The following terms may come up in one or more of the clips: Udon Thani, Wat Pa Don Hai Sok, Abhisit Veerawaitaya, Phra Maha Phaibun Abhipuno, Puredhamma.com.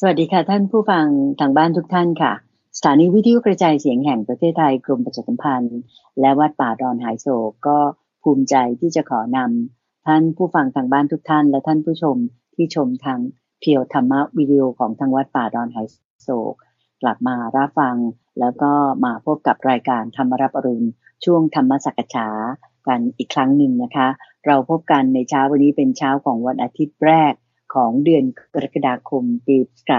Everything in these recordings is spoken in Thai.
สวัสดีค่ะท่านผู้ฟังทางบ้านทุกท่านค่ะสถานีวิทยุกระจายเสียงแห่งประเทศไทยกรมประชาสัมพันธ์และวัดป่าดอนหายโศกก็ภูมิใจที่จะขอนำท่านผู้ฟังทางบ้านทุกท่านและท่านผู้ชมที่ชมทางเพียวธรรมะวิดีโอของทางวัดป่าดอนหายโศกกลับมารับฟังแล้วก็มาพบกับรายการธรรมรับอรุณช่วงธรรมสักฉากันอีกครั้งหนึ่งนะคะเราพบกันในเช้าวันนี้เป็นเช้าของวันอาทิตย์แรกของเดือนกรกฎาคมปีพุทธศักร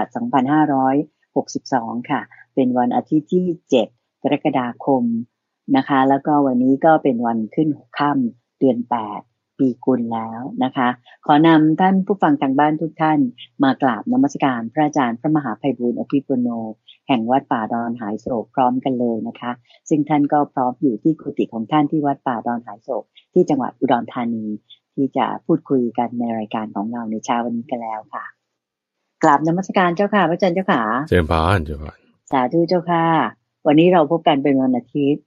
าช2562ค่ะเป็นวันอาทิตย์ที่7กรกฎาคมนะคะแล้วก็วันนี้ก็เป็นวันขึ้น6ค่ำเดือน8ปีกุลแล้วนะคะขอนำท่านผู้ฟังทางบ้านทุกท่านมากราบนมัสการพระอาจารย์พระมหาไพบูลย์อภิปุโนแห่งวัดป่าดอนหายโศกพร้อมกันเลยนะคะซึ่งท่านก็พร้อมอยู่ที่กุฏิของท่านที่วัดป่าดอนหายโศกที่จังหวัดอุดรธานีที่จะพูดคุยกันในรายการของเราในเช้าวันนี้กันแล้วค่ะกราบนมัสการเจ้าค่ะพระอาจารย์เจ้าค่ะเจริญพรเจริญพรสาธุเจ้าค่ะวันนี้เราพบกันเป็นวันอาทิตย์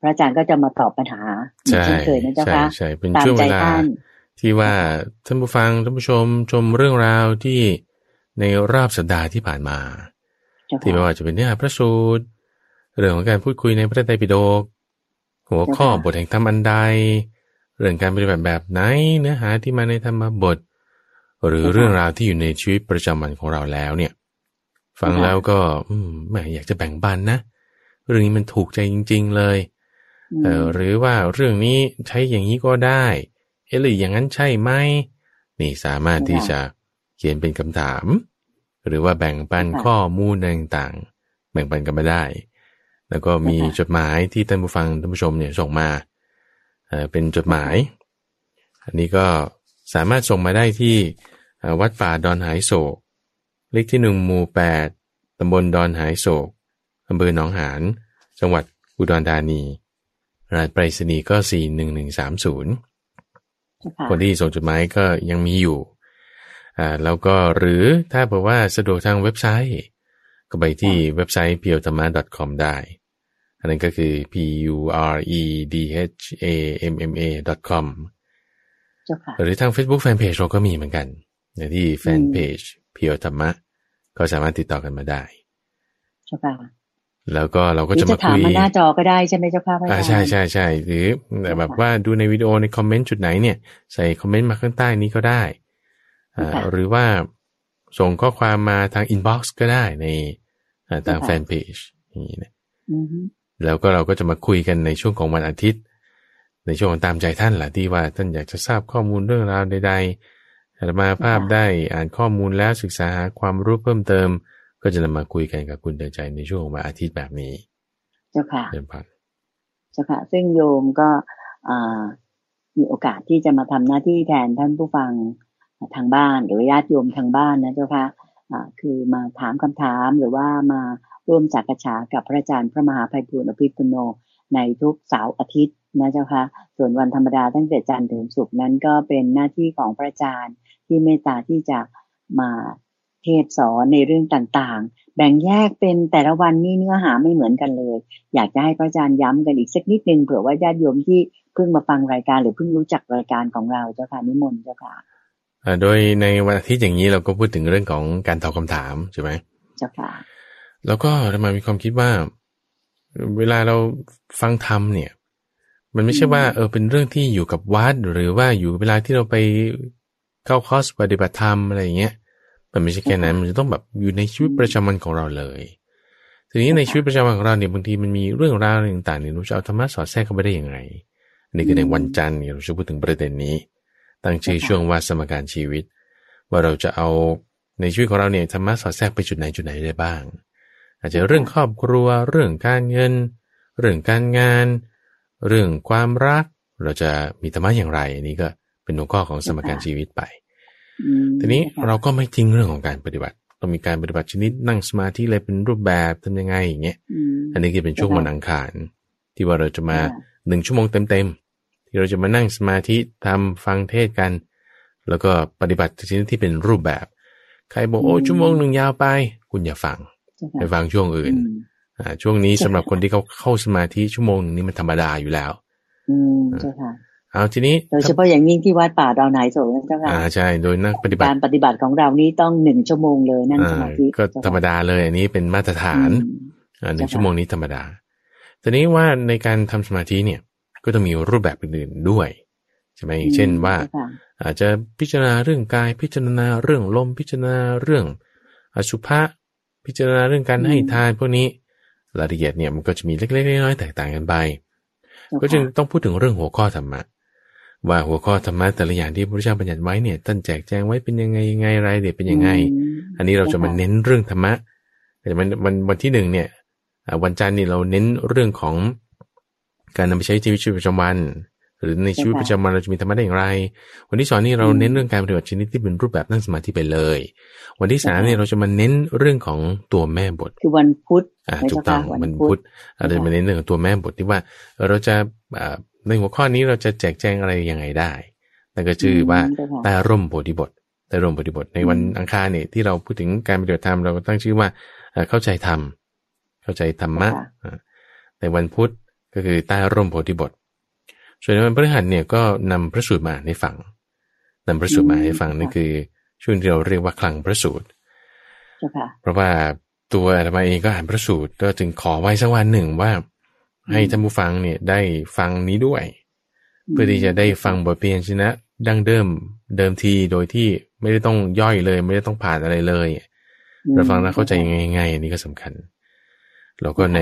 พระอาจารย์ก็จะมาตอบปัญหาเช่นเคยนะเจ้าค่ะใช่เป็นช่วงเวลาที่ว่าท่านผู้ฟังท่านผู้ชมชมเรื่องราวที่ในรอบสัปดาห์ที่ผ่านมาที่ไม่ว่าจะเป็นเนื้อพระสูตรเรื่องของการพูดคุยในพระไตรปิฎกหัวข้อบทแห่งธรรมอันใดเรื่องการปฏิบัติแบบไหนเนื้อหาที่มาในธรรมบทหรือเรื่องราวที่อยู่ในชีวิตประจำวันของเราแล้วเนี่ยฟังแล้วก็แหมอยากจะแบ่งปันนะเรื่องนี้มันถูกใจจริงๆเลยหรือว่าเรื่องนี้ใช้อย่างนี้ก็ได้หรืออย่างนั้นใช่ไหมนี่สามารถที่จะเขียนเป็นคำถามหรือว่าแบ่งปันข้อมูลต่างๆแบ่งปันกันมาได้แล้วก็มีจดหมายที่ท่านผู้ฟังท่านผู้ชมเนี่ยส่งมาเป็นจดหมายอันนี้ก็สามารถส่งมาได้ที่วัดป่าดอนหายโศกเลขที่1หมู่8ตำบลดอนหายโศกอำเภอหนองหานจังหวัดอุดรธานีรหัสไปรษณีย์ก็41130คนที่ส่งจดหมายก็ยังมีอยู่แล้วก็หรือถ้าบอกว่าสะดวกทางเว็บไซต์ก็ไปที่เว็บไซต์ puredhamma.com ได้อันนั้นก็คือ puredhamma.com หรือทาง Facebook Fanpage เราก็มีเหมือนกันในที่ Fanpage เพียวธรรมะก็สามารถติดต่อกันมาได้เจ้าค่ะแล้วก็เราก็จะมาคุยจะถามมาหน้าจอก็ได้ใช่ไหมเจ้าค่ะพระอาจารย์ใช่ๆๆหรือแบบว่าดูในวิดีโอในคอมเมนต์จุดไหนเนี่ยใส่คอมเมนต์มาข้างใต้นี้ก็ได้หรือว่าส่งข้อความมาทางอินบ็อกซ์ก็ได้ในทางแฟนเพจอย่างนี้นะแล้วก็เราก็จะมาคุยกันในช่วงของวันอาทิตย์ในช่วงของตามใจท่านแหละที่ว่าท่านอยากจะทราบข้อมูลเรื่องราวใดๆอาตมาภาพได้อ่านข้อมูลแล้วศึกษาหาความรู้เพิ่มเติมก็จะนำมาคุยกันกับคุณเตือนใจในช่วงของวันอาทิตย์แบบนี้เจ้าค่ะเจ้าค่ะซึ่งโยมก็มีโอกาสที่จะมาทำหน้าที่แทนท่านผู้ฟังทางบ้านหรือญาติโยมทางบ้านนะเจ้าค่ะคือมาถามคำถามหรือว่ามาร่วมสักฉากับพระอาจารย์พระมหาไพบูลย์อภิปุโนในทุกเสาร์อาทิตย์นะเจ้าค่ะส่วนวันธรรมดาตั้งแต่จันทร์ถึงศุกร์นั้นก็เป็นหน้าที่ของพระอาจารย์ที่เมตตาที่จะมาเทศสอนในเรื่องต่างๆแบ่งแยกเป็นแต่ละวันนี่เนื้อหาไม่เหมือนกันเลยอยากจะให้พระอาจารย์ย้ำกันอีกสักนิดนึงเผื่อว่าญาติโยมที่เพิ่งมาฟังรายการหรือเพิ่งรู้จักรายการของเราเจ้าค่ะนิมนต์เจ้าค่ะโดยในวันอาทิตย์อย่างนี้เราก็พูดถึงเรื่องของการตอบคำถามใช่ไหมเจ้าค่ะแล้วก็ทำไมมีความคิดว่าเวลาเราฟังธรรมเนี่ยมันไม่ใช่ว่าเป็นเรื่องที่อยู่กับวัดหรือว่าอยู่เวลาที่เราไปเข้าคอร์สปฏิบัติธรรมอะไรอย่างเงี้ยมันไม่ใช่แค่นั้นมันจะต้องแบบอยู่ในชีวิตประจำวันของเราเลยทีนี้ในชีวิตประจำวันของเราเนี่ยบางทีมันมีเรื่องราวต่างๆเนี่ยเราจะเอาธรรมะสอดแทรกเข้าไปได้อย่างไรนี่คือในวันจันทร์เนี่ยเราจะพูดถึงประเด็นนี้ตั้งชื่อช่วงว่าสมการชีวิตว่าเราจะเอาในชีวิตของเราเนี่ยธรรมะสอดแทรกไปจุดไหนได้บ้างอาจจะเรื่องครอบครัวเรื่องการเงินเรื่องการงานเรื่องความรักเราจะมีธรรมะอย่างไรอันนี้ก็เป็นหัวข้อของสมการชีวิตไปทีนี้เราก็ไม่ทิ้งเรื่องของการปฏิบัติต้องมีการปฏิบัติชนิดนั่งสมาธิอะไรเป็นรูปแบบทำยังไงอย่างเงี้ยอันนี้ก็เป็นช่วงวันอังคารที่ว่าเราจะมา1ชั่วโมงเต็มๆที่เราจะมานั่งสมาธิทำฟังเทศกันแล้วก็ปฏิบัติชนิดที่เป็นรูปแบบใครบอกโอ้ชั่วโมงหนึ่งยาวไปคุณอย่าฟังไปฟังช่วงอื่นช่วงนี้สำหรับคนที่เขาเข้าสมาธิชั่วโมงนึงนี่มันธรรมดาอยู่แล้ว เอาทีนี้โดยเฉพาะอย่างยิ่งที่วัดป่าดอนหายโศกนะเจ้าค่ะใช่โดยนักปฏิบัติการปฏิบัติของเรานี้ต้อง1ชั่วโมงเลยนั่งสมาธิก็ธรรมดาเลยอันนี้เป็นมาตรฐาน1ชั่วโมงนี้ธรรมดาทีนี้ว่าในการทำสมาธิเนี่ยก็ต้องมีรูปแบบอื่นๆด้วยใช่ไหมเช่นว่าอาจจะพิจารณาเรื่องกายพิจารณาเรื่องลมพิจารณาเรื่องอสุภะพิจารณาเรื่องการให้ทานพวกนี้รายละเอียดเนี่ยมันก็จะมีเล็กๆน้อยๆแตกต่างกันไปก็จึงต้องพูดถึงเรื่องหัวข้อธรรมะว่าหัวข้อธรรมะแต่ละอย่างที่พระพุทธเจ้าบัญญัติไว้เนี่ยท่านแจกแจงไว้เป็นยังไงยังไงรายละเอียดเป็นยังไงอันนี้เราจะมาเน้นเรื่องธรรมะแต่วันที่หนึ่งเนี่ยวันจันทร์นี่เราเน้นเรื่องของการนำไปใช้ในชีวิตประจำวันหรือในชีวิตประจำวันเราจะมีธรรมะได้อย่างไรวันที่สองนี่เราเน้นเรื่องการปฏิบัติชนิดที่เป็นรูปแบบนั่งสมาธิไปเลยวันที่สามเนี่ยเราจะมาเน้นเรื่องของตัวแม่บทคือวันพุธถูกต้องวันพุธเราจะมาเน้นเรื่องตัวแม่บทที่ว่าเราจะในหัวข้อนี้เราจะแจกแจงอะไรยังไงได้นั่นก็ชื่อว่าใต้ร่มโพธิบทใต้ร่มโพธิบทในวันอังคารเนี่ยที่เราพูดถึงการปฏิบัติธรรมเราตั้งชื่อว่าเข้าใจธรรมเข้าใจธรรมะในวันพุธก็คือใต้ร่มโพธิบทส่วนในวันพฤหัสเนี่ยก็นำพระสูตรมาให้ฟังนำพระสูตรมาให้ฟังนั่นคือช่วงที่เราเรียกว่าคลังพระสูตรเพราะว่าตัวอาตมาเองก็อ่านพระสูตรก็จึงขอไว้สักวันหนึ่งว่าให้ท่านผู้ฟังเนี่ยได้ฟังนี้ด้วยเพื่อที่จะได้ฟังบทเพียรชนะดั้งเดิมทีโดยที่ไม่ได้ต้องย่อยเลยไม่ได้ต้องผ่านอะไรเลยเราฟังแล้วเข้าใจยังไงอันนี้ก็สำคัญแล้วก็ใน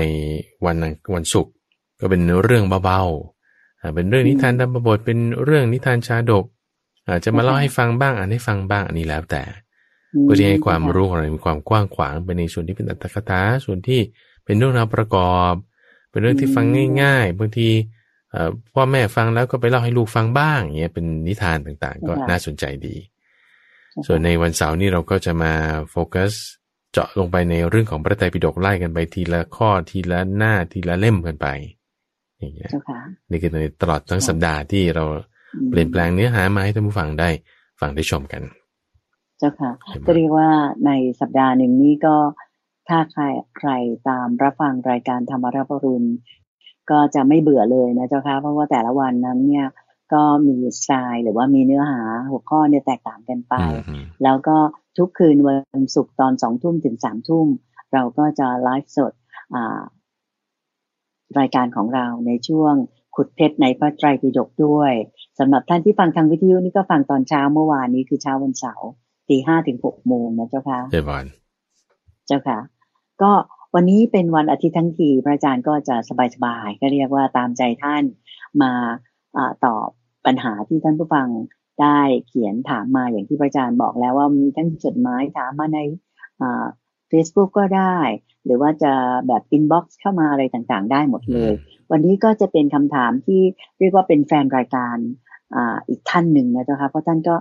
วันศุกร์ก็เป็นเรื่องเบาๆเป็นเรื่องนิทานธรรมบทเป็นเรื่องนิทานชาดกอาจจะมาเล่าให้ฟังบ้างอ่านให้ฟังบ้างอันนี้แล้วแต่เพื่อที่ให้ความรู้ของเรามีความกว้างขวางไปในส่วนที่เป็นอัตถกถาส่วนที่เป็นเรื่องราวประกอบเป็นเรื่องที่ฟังง่ายๆบางทีพ่อแม่ฟังแล้วก็ไปเล่าให้ลูกฟังบ้างอย่างเงี้ยเป็นนิทานต่างๆก็น่าสนใจดีส่วนในวันเสาร์นี่เราก็จะมาโฟกัสเจาะลงไปในเรื่องของพระไตรปิฎกไล่กันไปทีละข้อทีละหน้าทีละเล่มกันไปอย่างเงี้ยนี่คือตลอดทั้งสัปดาห์ที่เราเปลี่ยนแปลงเนื้อหามาให้ท่านผู้ฟังได้ฟังได้ชมกันเจ้าค่ะก็เรียกว่าในสัปดาห์หนึ่งนี้ก็ถ้าใครตามรับฟังรายการธรรมรับอรุณก็จะไม่เบื่อเลยนะเจ้าค่ะเพราะว่าแต่ละวันนั้นเนี่ยก็มีสไตล์หรือว่ามีเนื้อหาหัวข้อเนี่ยแตกต่างกันไปแล้วก็ทุกคืนวันศุกร์ตอน 20:00 น. ถึง 3:00 น. เราก็จะไลฟ์สดรายการของเราในช่วงขุดเพชรในพระไตรปิฎกด้วยสำหรับท่านที่ฟังทางวิทยุนี่ก็ฟังตอนเช้าเมื่อวานนี้คือเช้าวันเสาร์ 5:00 ถึง 6:00 น. นะเจ้าค่ะเจ้าค่ะก็วันนี้เป็นวันอาทิตย์ทั้งทีพระอาจารย์ก็จะสบายๆก็เรียกว่าตามใจท่านมาตอบปัญหาที่ท่านผู้ฟังได้เขียนถามมาอย่างที่พระอาจารย์บอกแล้วว่ามีทั้งจดหมายถามมาในFacebook ก็ได้หรือว่าจะแบบ inbox เข้ามาอะไรต่างๆได้หมดเลยวันนี้ก็จะเป็นคำถามที่เรียกว่าเป็นแฟนรายการอีกท่านหนึ่งนะเจ้าค่ะเพราะท่านก็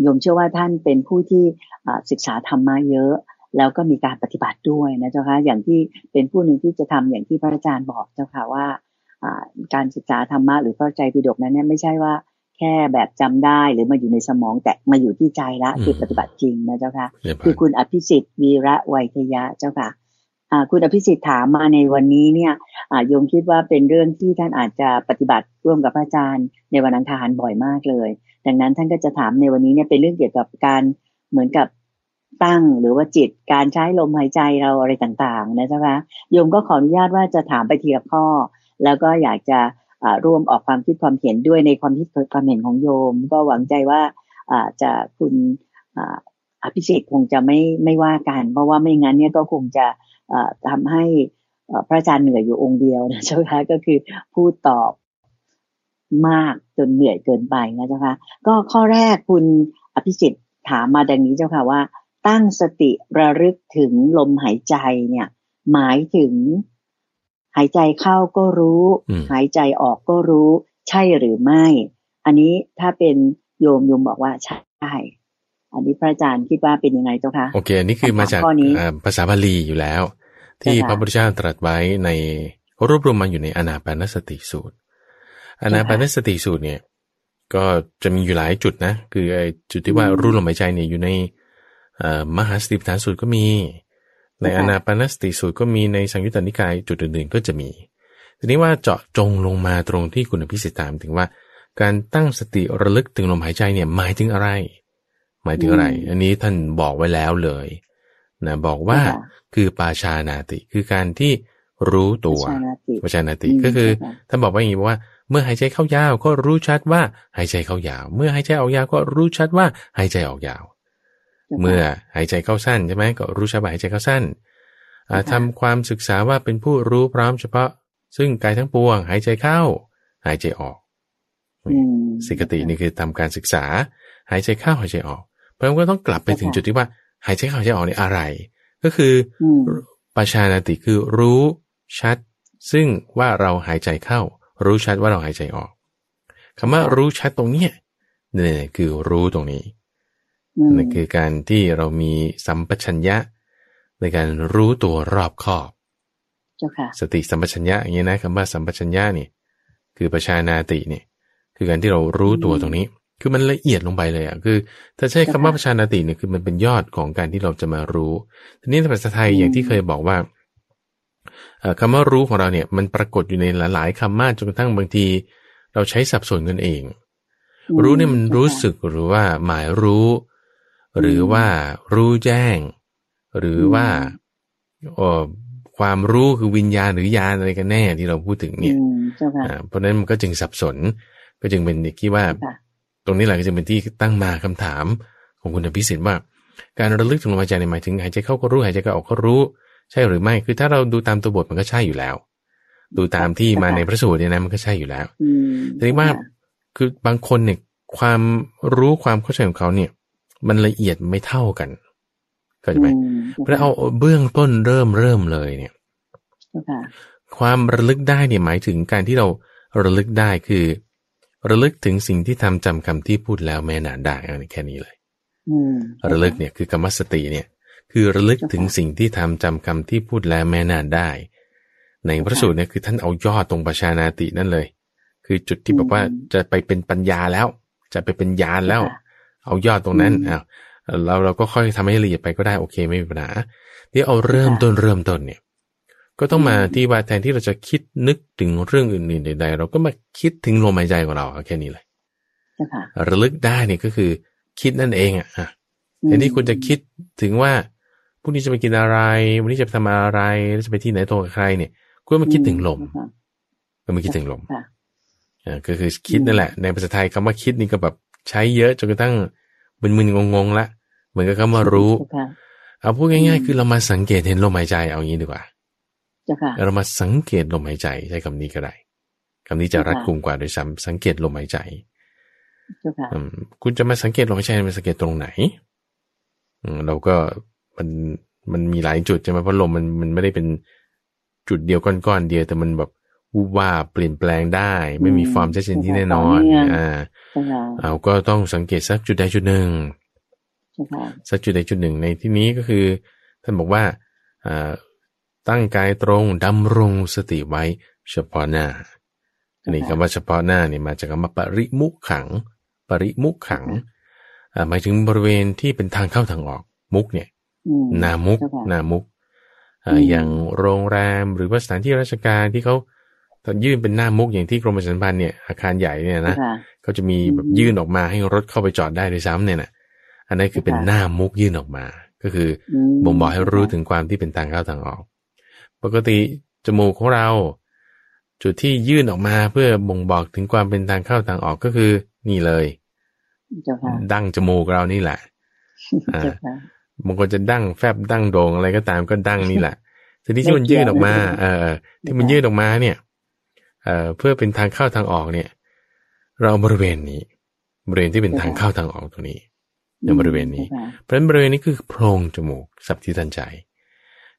โยมเชื่อว่าท่านเป็นผู้ที่ศึกษาธรรมะเยอะแล้วก็มีการปฏิบัติด้วยนะเจ้าค่ะอย่างที่เป็นผู้หนึ่งที่จะทำอย่างที่พระอาจารย์บอกเจ้าค่ะว่าการศึกษาธรรมะหรือเข้าใจปิฎกนั้นเนี่ยไม่ใช่ว่าแค่แบบจำได้หรือมาอยู่ในสมองแต่มาอยู่ที่ใจละคือปฏิบัติจริงนะเจ้าค่ะคือคุณอภิสิทธิ์วีระไวยทยะเจ้าค่ะคุณอภิสิทธิ์ถามมาในวันนี้เนี่ยโยมคิดว่าเป็นเรื่องที่ท่านอาจจะปฏิบัติร่วมกับพระอาจารย์ในวันอังคารบ่อยมากเลยดังนั้นท่านก็จะถามในวันนี้เนี่ยเป็นเรื่องเกี่ยวกับการเหมือนกับตั้งหรือว่าจิตการใช้ลมหายใจเราอะไรต่างๆนะเจ้าค่ะโยมก็ขออนุญาตว่าจะถามไปทีละข้อแล้วก็อยากจะร่วมออกความคิดความเห็นด้วยในความคิดความเห็นของโยมก็หวังใจว่าจะคุณอภิสิทธิ์คงจะไม่ว่ากันเพราะว่าไม่งั้นเนี่ยก็คงจะทำให้พระอาจารย์เหนื่อยอยู่องค์เดียวนะเจ้าค่ะก็คือพูดตอบมากจนเหนื่อยเกินไปนะเจ้าค่ะก็ข้อแรกคุณอภิสิทธิ์ถามมาดังนี้เจ้าค่ะว่าตั้งสติระลึกถึงลมหายใจเนี่ยหมายถึงหายใจเข้าก็รู้หายใจออกก็รู้ใช่หรือไม่อันนี้ถ้าเป็นโยมบอกว่าใช่อันนี้พระอาจารย์คิดว่าเป็นยังไงเจ้าคะโอเคอันนี้คือมาจากภาษาบาลีอยู่แล้วที่พระพุทธเจ้าตรัสไว้ในรวบรวมมันอยู่ในอานาปานสติสูตรอานาปานสติสูตรเนี่ยก็จะมีอยู่หลายจุดนะคือไอ้จุดที่ว่ารู้ลมหายใจเนี่ยอยู่ในมหาสติปัฏฐานสูตรก็มีในอานาปานสติสูตรก็มีในสังยุตตนิกายจุดอื่นๆก็จะมีทีนี้ว่าเจาะจงลงมาตรงที่คุณอภิสิทธิ์ถามถึงว่า การตั้งสติระลึกถึงลมหายใจเนี่ยหมายถึงอะไรอันนี้ท่านบอกไว้แล้วเลยนะบอกว่าคือปาชานาติคือการที่รู้ตัวปาชานาติก็คือท่านบอกว่าอย่างนี้ว่าเมื่อหายใจเข้ายาวก็รู้ชัดว่าหายใจเข้ายาวเมื่อหายใจออกยาวก็รู้ชัดว่าหายใจออกยาวเมื่อหายใจเข้าสั้นใช่ไหมก็รู้ชัดว่าหายใจเข้าสั้นทำความศึกษาว่าเป็นผู้รู้พร้อมเฉพาะซึ่งกายทั้งปวงหายใจเข้าหายใจออกสิกตินี่คือทำการศึกษาหายใจเข้าหายใจออกเพราะงั้นก็ต้องกลับไปถึงจุดที่ว่าหายใจเข้าหายใจออกในอะไรก็คือปชานาติคือรู้ชัดซึ่งว่าเราหายใจเข้ารู้ชัดว่าเราหายใจออกคำว่ารู้ชัดตรงนี้เนี่ยคือรู้ตรงนี้นั่นคือการที่เรามีสัมปชัญญะในการรู้ตัวรอบคอบสติสัมปชัญญะอย่างนี้นะคำว่าสัมปชัญญะนี่คือปชานาตินี่คือการที่เรารู้ตัวตรงนี้คือมันละเอียดลงไปเลยอ่ะคือถ้าใช้คำว่าปชานาติเนี่ยคือมันเป็นยอดของการที่เราจะมารู้ทีนี้ในภาษาไทยอย่างที่เคยบอกว่าคำว่ารู้ของเราเนี่ยมันปรากฏอยู่ในหลายๆคำมากจนกระทั่งบางทีเราใช้สับสนกันเองรู้เนี่ยมันรู้สึกหรือว่าหมายรู้หรือว่ารู้แจ้งหรือว่าความรู้คือวิญญาณหรือญาณอะไรกันแน่ที่เราพูดถึงเนี่ยเพราะนั้นมันก็จึงสับสนก็จึงเป็นคิดว่าตรงนี้แหละก็จะเป็นที่ตั้งมาคำถามของคุณพิสิทธิ์ว่าการระลึกถึงลมหายใจหมายถึงหายใจเข้าก็รู้หายใจออกก็รู้ใช่หรือไม่คือถ้าเราดูตามตัวบทมันก็ใช่อยู่แล้วดูตามที่มาในพระสูตรเนี่ยนะมันก็ใช่อยู่แล้วแต่ว่าคือบางคนเนี่ยความรู้ความเข้าใจของเขาเนี่ยมันละเอียดไม่เท่ากันเข้าใจไหมเพราะเอาเบื้องต้นเริ่มเลยเนี่ยความระลึกได้เนี่ยหมายถึงการที่เราระลึกได้คือระลึกถึงสิ่งที่ทำจำคำที่พูดแล้วแม่นานได้แค่นี้เลยระลึกเนี่ยคือคำว่าสติเนี่ยคือระลึกถึงสิ่งที่ทำจำคำที่พูดแล้วแม่นานได้ในพระสูตรเนี่ยคือท่านเอายอดตรงปชานาตินั่นเลยคือจุดที่บอกว่าจะไปเป็นปัญญาแล้วจะไปเป็นญาณแล้วเอายอดตรงนั้นเราก็ค่อยทำให้ละเอียดไปก็ได้โอเคไม่มีปัญหาที่เอาเริ่มต้นเนี่ยก็ต้องมาที่ว่าแทนที่เราจะคิดนึกถึงเรื่องอื่นๆใดๆเราก็มาคิดถึงลมหายใจของเราแค่นี้เลยระลึกได้เนี่ยก็คือคิดนั่นเองอ่ะแทนที่คุณจะคิดถึงว่าพรุ่งนี้จะไปกินอะไรวันนี้จะไปทำอะไรแล้วจะไปที่ไหนโทรกับใครเนี่ยคุณมาคิดถึงลมก็มาคิดถึงลมก็คือคิดนั่นแหละในภาษาไทยคำว่าคิดนี่ก็แบบใช้เยอะจนกระทั่งมึนๆงงๆละเหมือนกับคำว่ารู้เอาพูดง่ายๆคือเรามาสังเกตเห็นลมหายใจเอางี้ดีกว่าเรามาสังเกตลมหายใจใช้คำนี้ก็ได้คำนี้จะรัดกุมกว่าโดยซ้ำสังเกตลมหายใจคุณจะมาสังเกตลมหายใจมาสังเกตตรงไหนเราก็มันมีหลายจุดใช่ไหมเพราะลมมันไม่ได้เป็นจุดเดียวก้อนๆเดียวแต่มันแบบวูบวาบเปลี่ยนแปลงได้ไม่มีฟอร์มชัดเจนที่แน่นอนเราก็ต้องสังเกตสักจุดใดจุดหนึ่งสักจุดใดจุดหนึ่งในที่นี้ก็คือท่านบอกว่าตั้งกายตรงดำรงสติไว้เฉพาะหน้าอันนี้คำว่าเฉพาะหน้าเนี่ยมาจากคำว่าปริมุขขังหมายถึงบริเวณที่เป็นทางเข้าทางออกมุกเนี่ยหน้ามุกอย่างโรงแรมหรือว่าสถานที่ราชการที่เขายื่นเป็นหน้ามุกอย่างที่กรมประชาสัมพันธ์เนี่ยอาคารใหญ่เนี่ยนะเขาจะมีแบบยื่นออกมาให้รถเข้าไปจอดได้ด้วยซ้ำเนี่ยนะอันนั้นคือเป็นหน้ามุกยื่นออกมาก็คือบ่งบอกให้รู้ถึงความที่เป็นทางเข้าทางออกปกติจมูกของเราจุดที่ยื่นออกมาเพื่อบ่งบอกถึงความเป็นทางเข้าทางออกก็คือนี่เลยดั้งจมูกเรานี่แหละบางคนจะดั้งแฟบดั้งโด่งอะไรก็ตามก็ดั้งนี่แหละทีนี้ที่มันยื่นออกมาที่มันยื่นออกมาเนี่ยเพื่อเป็นทางเข้าทางออกเนี่ยเราบริเวณที่เป็นทางเข้าทางออกตรงนี้ในบริเวณนี้เพราะฉะนั้นบริเวณนี้คือโพรงจมูกสับที่ทันใจ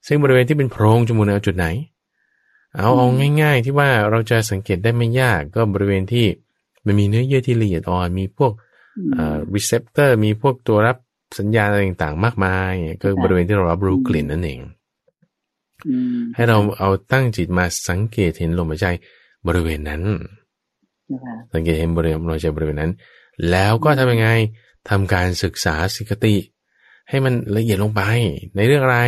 ซึ่งบริเวณที่เป็นโพรงจมูกเอาจุดไหนเอาง่ายๆที่ว่าเราจะสังเกตได้ไม่ยากก็บริเวณที่มันมีเนื้อเยื่อที่ละเอียดอ่อนมีพวกรีเซพเตอร์มีพวกตัวรับสัญญาณอะไรต่างๆมากมายก็บริเวณที่เรารับรู้กลิ่นนั่นเองให้เราเอาตั้งจิตมาสังเกตเห็นลมหายใจบริเวณนั้นสังเกตเห็นบริเวณลมหายใจบริเวณนั้นแล้วก็ทำยังไงทำการศึกษาสิกติให้มันละเอียดลงไปในเรื่องอะไร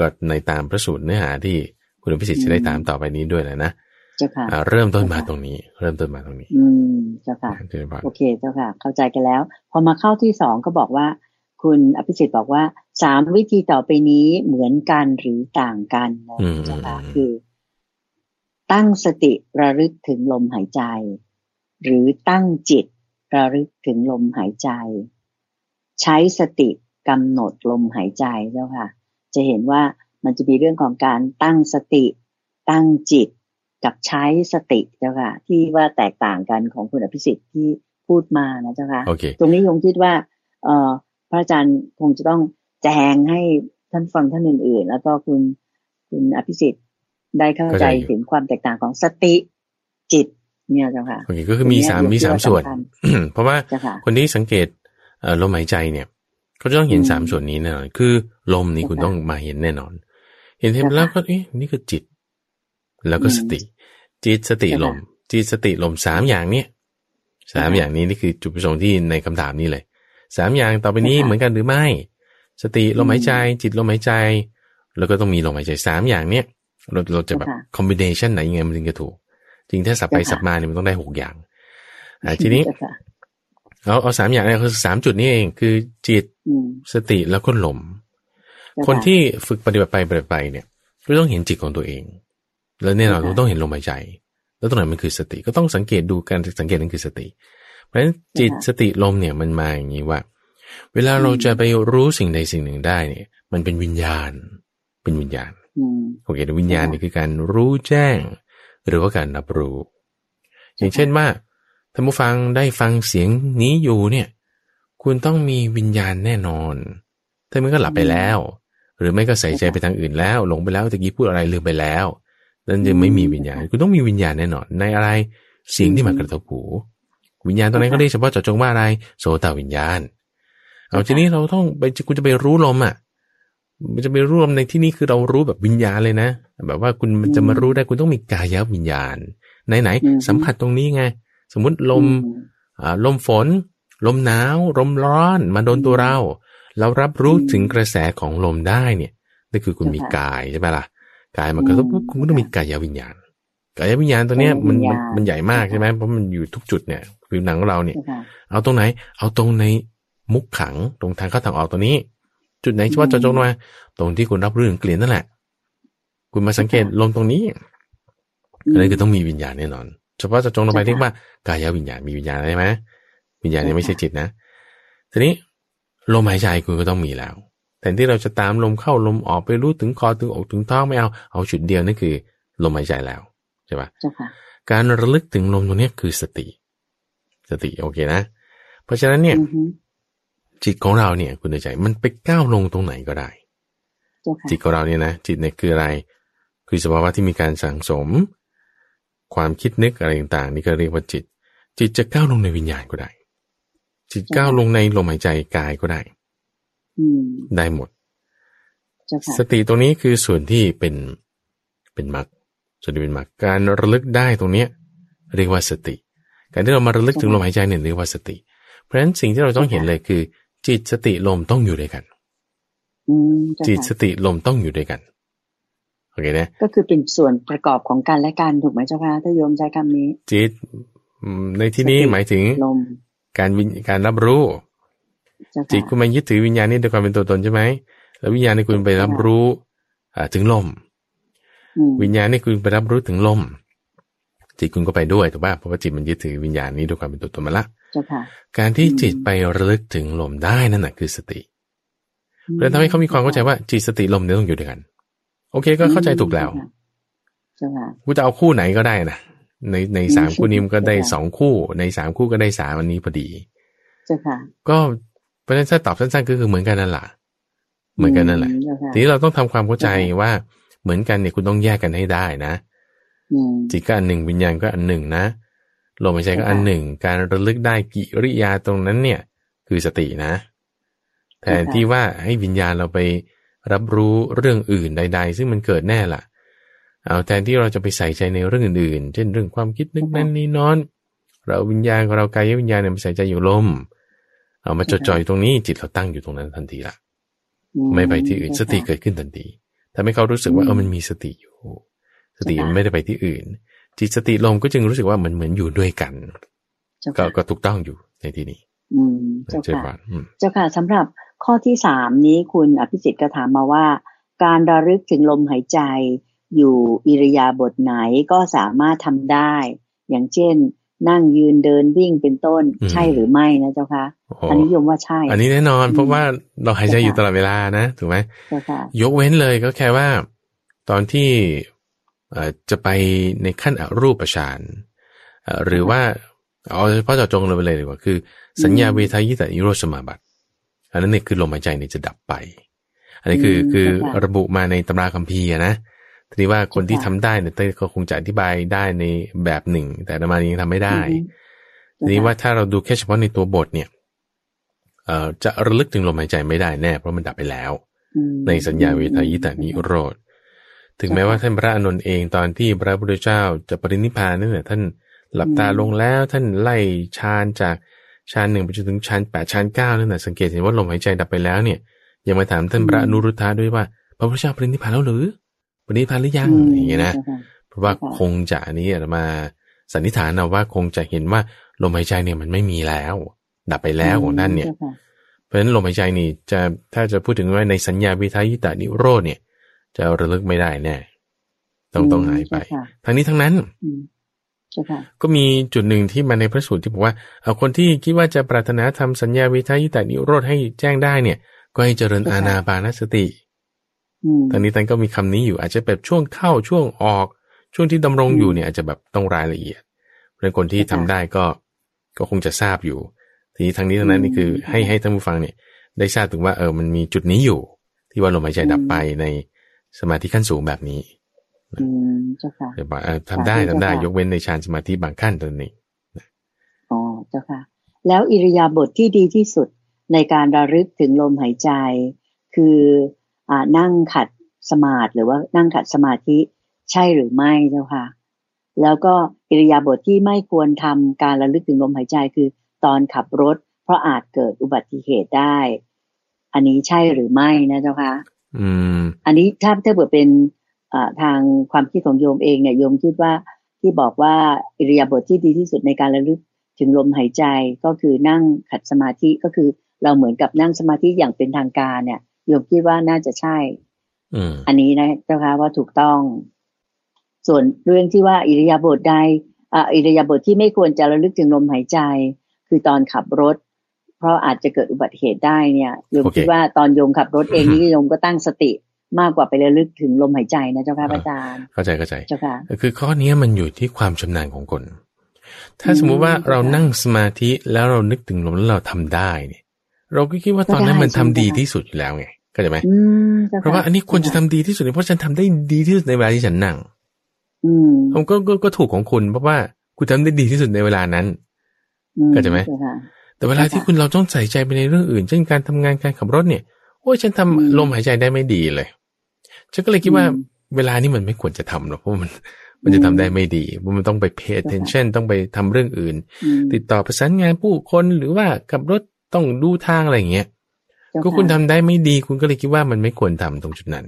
ก็ในตามพระสูตรเนื้อหาที่คุณพิสิทธิ์จะได้ตามต่อไปนี้ด้วยแหละนะ เจ้าค่ะเริ่มต้นมาตรงนี้เจ้าค่ะโอเคเจ้าค่ะเข้าใจกันแล้วพอมาเข้าที่สองก็บอกว่าคุณอภิสิทธิ์บอกว่าสามวิธีต่อไปนี้เหมือนกันหรือต่างกันนะเจ้าค่ะคือตั้งสติระลึกถึงลมหายใจหรือตั้งจิตระลึกถึงลมหายใจใช้สติกำหนดลมหายใจเจ้าค่ะจะเห็นว่ามันจะมีเรื่องของการตั้งสติตั้งจิตกับใช้สติเจ้าค่ะที่ว่าแตกต่างกันของคุณอภิสิทธิ์ที่พูดมานะเจ้าค่ะ okay. ตรงนี้ยงคิดว่าพระอาจารย์คงจะต้องแจงให้ท่านฟังท่านอื่นๆแล้วก็คุณอภิสิทธิ์ได้เข้าใจถึงความแตกต่างของสติจิตเนี่ยเจ้าค่ะโอเคก็คือมี3ส่วน เพราะว่าคนที่สังเกตลมหายใจเนี่ยก็จะต้องเห็น3ส่วนนี้แน่นอนคือลมนี่คุณต้องมาเห็นแน่นอนเห็นเทมแล้วก็นี่คือจิตแล้วก็สติจิตสติลมจิตสติลม3อย่างนี้3อย่างนี้นี่คือจุดประสงค์ที่ในคำถามนี้เลย3อย่างต่อไปนี้เหมือนกันหรือไม่สติลมหายใจจิตลมหายใจแล้วก็ต้องมีลมหายใจ3อย่างเนี้ยเราจะแบบคอมบิเนชันไหนยังไงมันถึงจะถูกจริงถ้าสับไปสับมาเนี่ยมันต้องได้6อย่างทีนี้เอา3อย่างเนี่ยคือ3จุดนี้เองคือจิตสติแล้วก็ลมคนที่ฝึกปฏิบัติไปเนี่ยก็ต้องเห็นจิตของตัวเองแล้วแน่นอนต้องเห็นลมหายใจแล้วตรงไหนมันคือสติก็ต้องสังเกตดูการสังเกตนั่นคือสติเพราะฉะนั้นจิตสติลมเนี่ยมันมาอย่างนี้ว่าเวลาเราจะไปรู้สิ่งใดสิ่งหนึ่งได้เนี่ยมันเป็นวิญญาณโอเควิญญาณนี่คือการรู้แจ้งหรือว่าการรับรู้อย่างเช่นว่าถ้าผู้ฟังได้ฟังเสียงนี้อยู่เนี่ยคุณต้องมีวิญญาณแน่นอนถ้ามันก็หลับไปแล้วหรือไม่ก็ใส่ใจไปทางอื่นแล้วหลงไปแล้วตะกี้พูดอะไรลืมไปแล้วนั่นยังไม่มีวิญญาณคุณต้องมีวิญญาณแน่นอนในอะไรเสียงที่มากระทบหูวิญญาณตอนนั้นก็เรียกเฉพาะเจาะจงว่าอะไรโสตวิญญาณเอาทีนี้เราต้องไปคุณจะไปรู้ลมอ่ะมันจะไปรู้ลมในที่นี้คือเรารู้แบบวิญญาณเลยนะแบบว่าคุณมันจะมารู้ได้คุณต้องมีกายวิญญาณไหนๆสัมผัสตรงนี้ไงสมมุติลมลมฝนลมหนาวลมร้อนมาโดนตัวเรารับรู้ถึงกระแสของลมได้เนี่ยนั่นคือคุณมีกายใช่ไหมล่ะกายมันกระทบปุ๊บคุณก็ต้องมีกายวิญญาณกายวิญญาณตัวเนี้ยมันใหญ่มากใช่ไหมเพราะมันอยู่ทุกจุดเนี่ยผิวหนังของเราเนี่ยเอาตรงไหนเอาตรงในมุขขังตรงทางเข้าทางออกตัวนี้จุดไหนที่ว่าเจาะจงมาตรงที่คุณรับรู้ถึงกลิ่นนั่นแหละคุณมาสังเกตลมตรงนี้อะไรก็ต้องมีวิญญาณแน่นอนเฉพาะเจาะจงลงไปเรียกว่ากายวิญญาณมีวิญญาณใช่ไหมวิญญาณเนี่ยไม่ใช่จิตนะทีนี้ลมหายใจคุณก็ต้องมีแล้วแต่ที่เราจะตามลมเข้าลมออกไปรู้ถึงคอถึงอกถึงท้องไม่เอาจุดเดียวนั่นคือลมหายใจแล้วใช่ปะการระลึกถึงลมตรงนี้คือสติโอเคนะเพราะฉะนั้นเนี่ยจิตของเราเนี่ยคุณใจมันไปก้าวลงตรงไหนก็ได้จิตของเราเนี่ยนะจิตเนี่ยคืออะไรคือสภาวะที่มีการสังสมความคิดนึกอะไรต่างๆนี่ก็เรียกว่าจิตจะก้าวลงในวิญญาณก็ได้จิตก้าวลงในลมหายใจกายก็ได้ได้หมดสติตรงนี้คือส่วนที่เป็นมรรคส่วนที่เป็นมรรคการระลึกได้ตรงนี้เรียกว่าสติการที่เรามาระลึกถึงลมหายใจเนี่ยเรียกว่าสติเพราะฉะนั้นสิ่งที่เราต้องเห็นเลยคือจิตสติลมต้องอยู่ด้วยกันจิตสติลมต้องอยู่ด้วยกันโอเคนะก็คือเป็นส่วนประกอบของกันและกันถูกไหมเจ้าค่ะถ้าโยมใช้คำนี้จิตในที่นี้หมายถึงลมการรับรู้จิตคุณมายึดถือวิญญาณนี้ด้วยความเป็นตัวตนใช่ไหมแล้ววิญญาณนี่คุณไปรับรู้ถึงลมวิญญาณนี่คุณไปรับรู้ถึงลมจิตคุณก็ไปด้วยถูกป่ะเพราะว่าจิตมันยึดถือวิญญาณนี้ด้วยความเป็นตัวตนมาละการที่จิตไประลึกถึงลมได้นั่นแหละคือสติเพราะฉะนั้นทำให้เขามีความเข้าใจว่าจิตสติลมเนี่ยต้องอยู่ด้วยกันโอเคก็เข้าใจถูกแล้วกูจะเอาคู่ไหนก็ได้นะใน3คู่นี้มันก็ได้2คู่ใน3คู่ก็ได้3อันนี้พอดีก็เพราะฉะนั้นถ้าตอบสั้นๆก็คือเหมือนกันนั่นแหละทีนี้เราต้องทำความเข้าใจว่าเหมือนกันเนี่ยคุณต้องแยกกันให้ได้นะจิตก็อันหนึ่งวิญญาณก็อันหนึ่งนะลมหายใจก็อันหนึ่งการระลึกได้กิริยาตรงนั้นเนี่ยคือสตินะแทนที่ว่าให้วิญญาณเราไปรับรู้เรื่องอื่นใดๆซึ่งมันเกิดแน่ล่ะเอาแทนที่เราจะไปใส่ใจในเรื่องอื่นๆเช่นเรื่องความคิดนึกนั่นนี่นอนเราวิญญาณของเรากายวิญญาณเนี่ยมันใส่ใจอยู่ลมเอามาจดจ่ออยู่ตรงนี้จิตเราตั้งอยู่ตรงนั้นทันทีละไม่ไปที่อื่นสติเกิดขึ้นทันทีทำให้เขารู้สึกว่ามันมีสติอยู่สติมันไม่ได้ไปที่อื่น จิตสติลมก็จึงรู้สึกว่าเหมือนอยู่ด้วยกันก็ถูกต้องอยู่ในที่นี้เจ้าค่ะสำหรับข้อที่3นี้คุณอภิสิทธิ์ก็ถามมาว่าการระลึกถึงลมหายใจอยู่อิริยาบถไหนก็สามารถทำได้อย่างเช่นนั่งยืนเดินวิ่งเป็นต้นใช่หรือไม่นะเจ้าคะอันนี้ยมว่าใช่อันนี้แน่นอนเพราะว่าเราหายใจอยู่ตลอดเวลานะถูกไหมยกเว้นเลยก็แค่ว่าตอนที่จะไปในขั้นอรูปฌานหรือว่าเอาเฉพาะเจาะจงเราไปเลยดีกว่าคือสัญญาเวทายตะนิโรธสมาบัติอันนั้นเนี่ยคือลมหายใจเนี่ยจะดับไปอันนี้คือระบุมาในตำราคัมภีร์นะทีนี้ว่าคนที่ทำได้เนี่ยก็คงจะอธิบายได้ในแบบหนึ่งแต่ธรรมานี้ทำไม่ได้ทีนี้ว่าถ้าเราดูแค่เฉพาะในตัวบทเนี่ยจะระลึกถึงลมหายใจไม่ได้แน่เพราะมันดับไปแล้วในสัญญาเวทายตะนิโรธถึงแม้ว่าท่านพระอานนท์เองตอนที่พระพุทธเจ้าจะปรินิพพานนั่นแหละท่านหลับตาลงแล้วท่านไล่ฌานจากฌาน1ไปจนถึงฌาน8ฌาน9นั่นน่ะสังเกตเห็นว่าลมหายใจดับไปแล้วเนี่ยยังมาถามท่านพระอนุรุทธะด้วยว่าพระพุทธเจ้าปรินิพพานแล้วหรือปรินิพพานหรือยังอย่างเงี้ยนะเพราะว่าคงจะอันนี้มาสันนิษฐานเอาว่าคงจะเห็นว่าลมหายใจเนี่ยมันไม่มีแล้วดับไปแล้วของท่านเนี่ยเพราะฉะนั้นลมหายใจนี่จะถ้าจะพูดถึงว่าในสัญญาวิทายตะนิโรธเนี่ยจะระลึกไม่ได้แน่ต้องหายไปทั้งนี้ทั้งนั้นก็มีจุดหนึ่งที่มาในพระสูตรที่บอกว่าเอาคนที่คิดว่าจะปรารถนาทำสัญญาเวทายตะนิโรธให้แจ้งได้เนี่ยก็ให้เจริญอานาปานสติตอนนี้ท่านก็มีคำนี้อยู่อาจจะแบบช่วงเข้าช่วงออกช่วงที่ดำรงอยู่เนี่ยอาจจะแบบต้องรายละเอียดเพราะคนที่ทำได้ก็คงจะทราบอยู่ทีนี้ทั้งนี้ทั้งนั้นนี่คือให้ท่านผู้ฟังเนี่ยได้ทราบถึงว่ามันมีจุดนี้อยู่ที่ว่าลมหายใจดับไปในสมาธิขั้นสูงแบบนี้เจ้าค่ะทำได้ยกเว้นในฌานสมาธิบางขั้นตัวนี้อ๋อเจ้าค่ะแล้วอิริยาบถ ที่ดีที่สุดในการระลึกถึงลมหายใจคือนั่งขัดสมาธิหรือว่านั่งขัดสมาธิใช่หรือไม่เจ้าค่ะแล้วก็อิริยาบถ ที่ไม่ควรทำการระลึกถึงลมหายใจคือตอนขับรถเพราะอาจเกิดอุบัติเหตุได้อันนี้ใช่หรือไม่นะเจ้าค่ะอันนี้ถ้าเกิดเป็นทางความคิดของโยมเองเนี่ยโยมคิดว่าที่บอกว่าอิริยาบถที่ดีที่สุดในการระลึกถึงลมหายใจก็คือนั่งขัดสมาธิก็คือเราเหมือนกับนั่งสมาธิอย่างเป็นทางการเนี่ยโยมคิดว่าน่าจะใช่อันนี้นะเจ้าค่ะว่าถูกต้องส่วนเรื่องที่ว่าอิริยาบถใดอิริยาบถที่ไม่ควรจะระลึกถึงลมหายใจคือตอนขับรถเพราะอาจจะเกิดอุบัติเหตุได้เนี่ยโยมคิดว่าตอนโยมขับรถเองนี่โยมก็ตั้งสติมากกว่าไประลึกถึงลมหายใจนะเจ้าค่ะอาจารย์เข้าใจเจ้าค่ะคือข้อนี้มันอยู่ที่ความชำนาญของคนถ้าสมมุติว่าเรานั่งสมาธิแล้วเรานึกถึงลมแล้วเราทำได้เนี่ยเราก็คิดว่าตอนนั้นมันทำดีที่สุดอยู่แล้วไงเข้าใจไหมเพราะว่าอันนี้ควรจะทำดีที่สุดเพราะฉันทำได้ดีที่สุดในเวลาที่ฉันนั่งผมก็ถูกของคุณเพราะว่าคุณทำได้ดีที่สุดในเวลานั้นเข้าใจไหมแต่เวลาที่คุณเราต้องใส่ใจไปในเรื่องอื่นเช่นการทำงานการขับรถเนี่ยโอ้ยฉันทำลมหายใจได้ไม่ดีเลยฉันก็เลยคิดว่าเวลานี้มันไม่ควรจะทำหรอกเพราะมันจะทำได้ไม่ดีมันต้องไป pay attention ต้องไปทำเรื่องอื่นติดต่อประสานงานผู้คนหรือว่าขับรถต้องดูทางอะไรอย่างเงี้ยก็คุณทำได้ไม่ดีคุณก็เลยคิดว่ามันไม่ควรทำตรงจุดนั้น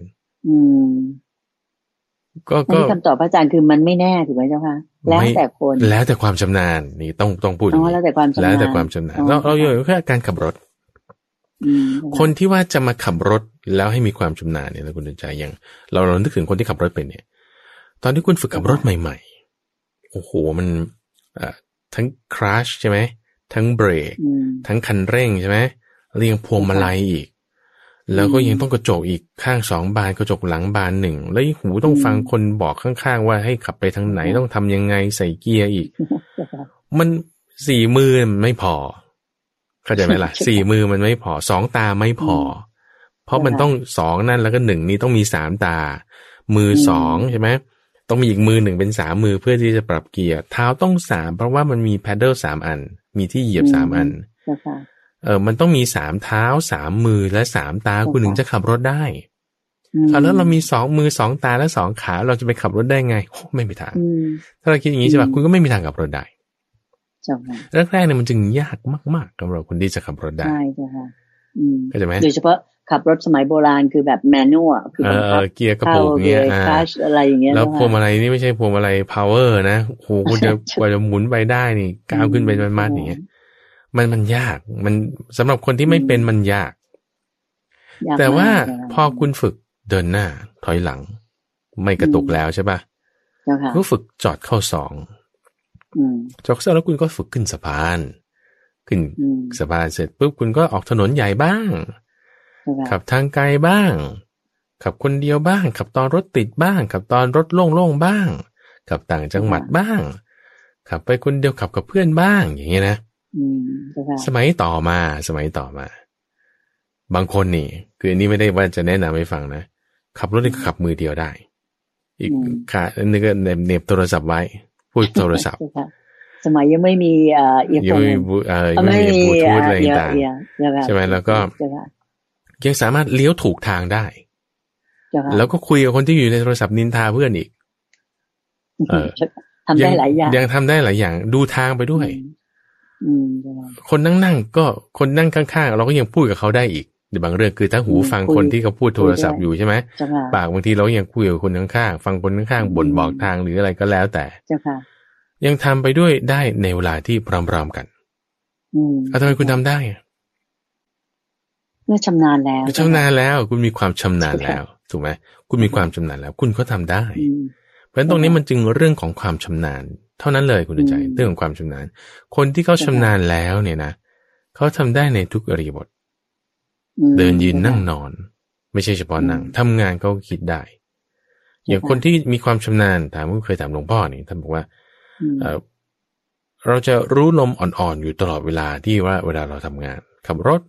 ก็คำตอบพระอาจารย์คือมันไม่แน่ถูกไหมเจ้าคะแล้วแต่คนแล้วแต่ความชำนาญนี่ต้องพูดแล้วแต่ความชำนาญเราอยู่แค่การขับรถคนที่ว่าจะมาขับรถแล้วให้มีความชำนาญเนี่ยนะคุณใจอย่างเรานึกถึงคนที่ขับรถเป็นเนี่ยตอนที่คุณฝึกขับรถใหม่ๆโอ้โหมันทั้งคลัตช์ใช่ไหมทั้งเบรกทั้งคันเร่งใช่ไหมเรียงพวงมาลัยอีกแล้วก็ยังต้องกระจกอีกข้าง2บานกระจกหลังบาน1แล้วหูต้องฟังคนบอกข้างๆว่าให้ขับไปทางไหนต้องทำยังไงใส่เกียร์อีกมันสี่มือมันไม่พอเข้าใจไหมล่ะสี่มือมันไม่พอสองตาไม่พอเพราะมันต้องสองนั่นแล้วก็หนึ่งนี่ต้องมีสามตามือสองใช่ไหมต้องมีอีกมือหนึ่งเป็นสามมือเพื่อที่จะปรับเกียร์เท้าต้องสามเพราะว่ามันมีแพดเดิลสามอันมีที่เหยียบสามอันมันต้องมีสามเท้าสามมือและสามตาคุณถึงจะขับรถได้แล้วเรามีสองมือสองตาและสองขาเราจะไปขับรถได้ไงโอ้ไม่มีทางถ้าเราคิดอย่างนี้ใช่ป่ะคุณก็ไม่มีทางขับรถได้แรกๆเนี่ยมันจึงยากมากๆกับเราคนที่จะขับรถได้ใช่ค่ะเข้าใจไหมโดยเฉพาะ ขับรถสมัยโบราณคือแบบแมนนวลคือบังคับเกียร์กระปุกเงี้ยอะไรอย่างเงี้ยแล้วพวงมาลัยนี่ไม่ใช่พวงมาลัยพาวเวอร์นะโหคุณจะกว่าจะหมุนไปได้นี่ก้าวขึ้นไปมัดๆอย่างเงี้ยมันยากมันสำหรับคนที่ไม่เป็นมันยากแต่ว่าพอคุณฝึกเดินหน้าถอยหลังไม่กระตุกแล้วใช่ป่ะก็ฝึกจอดเข้าสองจอดเข้าแล้วคุณก็ฝึกขึ้นสะพานขึ้นสะพานเสร็จปุ๊บคุณก็ออกถนนใหญ่บ้างขับทางไกลบ้างขับคนเดียวบ้างขับตอนรถติดบ้างขับตอนรถโล่งๆบ้างขับต่างจังหวัดบ้างขับไปคนเดียวขับกับเพื่อนบ้างอย่างเงี้ยนะสมัยต่อมาบางคนนี่คืออันนี้ไม่ได้ว่าจะแนะนำให้ฟังนะขับรถนี่ขับมือเดียวได้อีกขาหนึ่งก็เน็บโทรศัพท์ไว้พูดโทรศัพท์สมัยยังไม่มีไม่มีบลูทูธอะไรต่างใช่ไหมแล้วก็ยังสามารถเลี้ยวถูกทางได้แล้วก็คุยกับคนที่อยู่ในโทรศัพท์นินทาเพื่อนอีกทำได้หลายอย่างยังทำได้หลายอย่างดูทางไปด้วยคนนั่งๆก็คนนั่งข้างๆเราก็ยังพูดกับเขาได้อีกในบางเรื่องคือถ้าหูฟังคนที่เขาพูดโทรศัพท์อยู่ใช่ไหมปากบางทีเรายังคุยกับคนข้างๆฟังคนข้างๆบ่นบอกทางหรืออะไรก็แล้วแต่ยังทำไปด้วยได้ในเวลาที่พร้อมๆกันทำไมคุณทำได้เมื่อชำนาญแล้วคุณมีความชำนาญแล้วถูกไหมคุณมีความชำนาญแล้วคุณก็ทำได้เพราะฉะนั้นตรงนี้มันจึงเรื่องของความชำนาญเท่านั้นเลยคุณใจเรื่องของความชำนาญคนที่เขาชำนาญแล้วเนี่ยนะเขาทำได้ในทุกอิริยาบถเดินยืนนั่งนอนไม่ใช่เฉพาะนั่งทำงานก็คิดได้อย่างคนที่มีความชำนาญถามเคยถามหลวงพ่อนี่ท่านบอกว่าเราจะรู้ลมอ่อนๆอยู่ตลอดเวลาที่ว่าเวลาเราทำงานขับรถ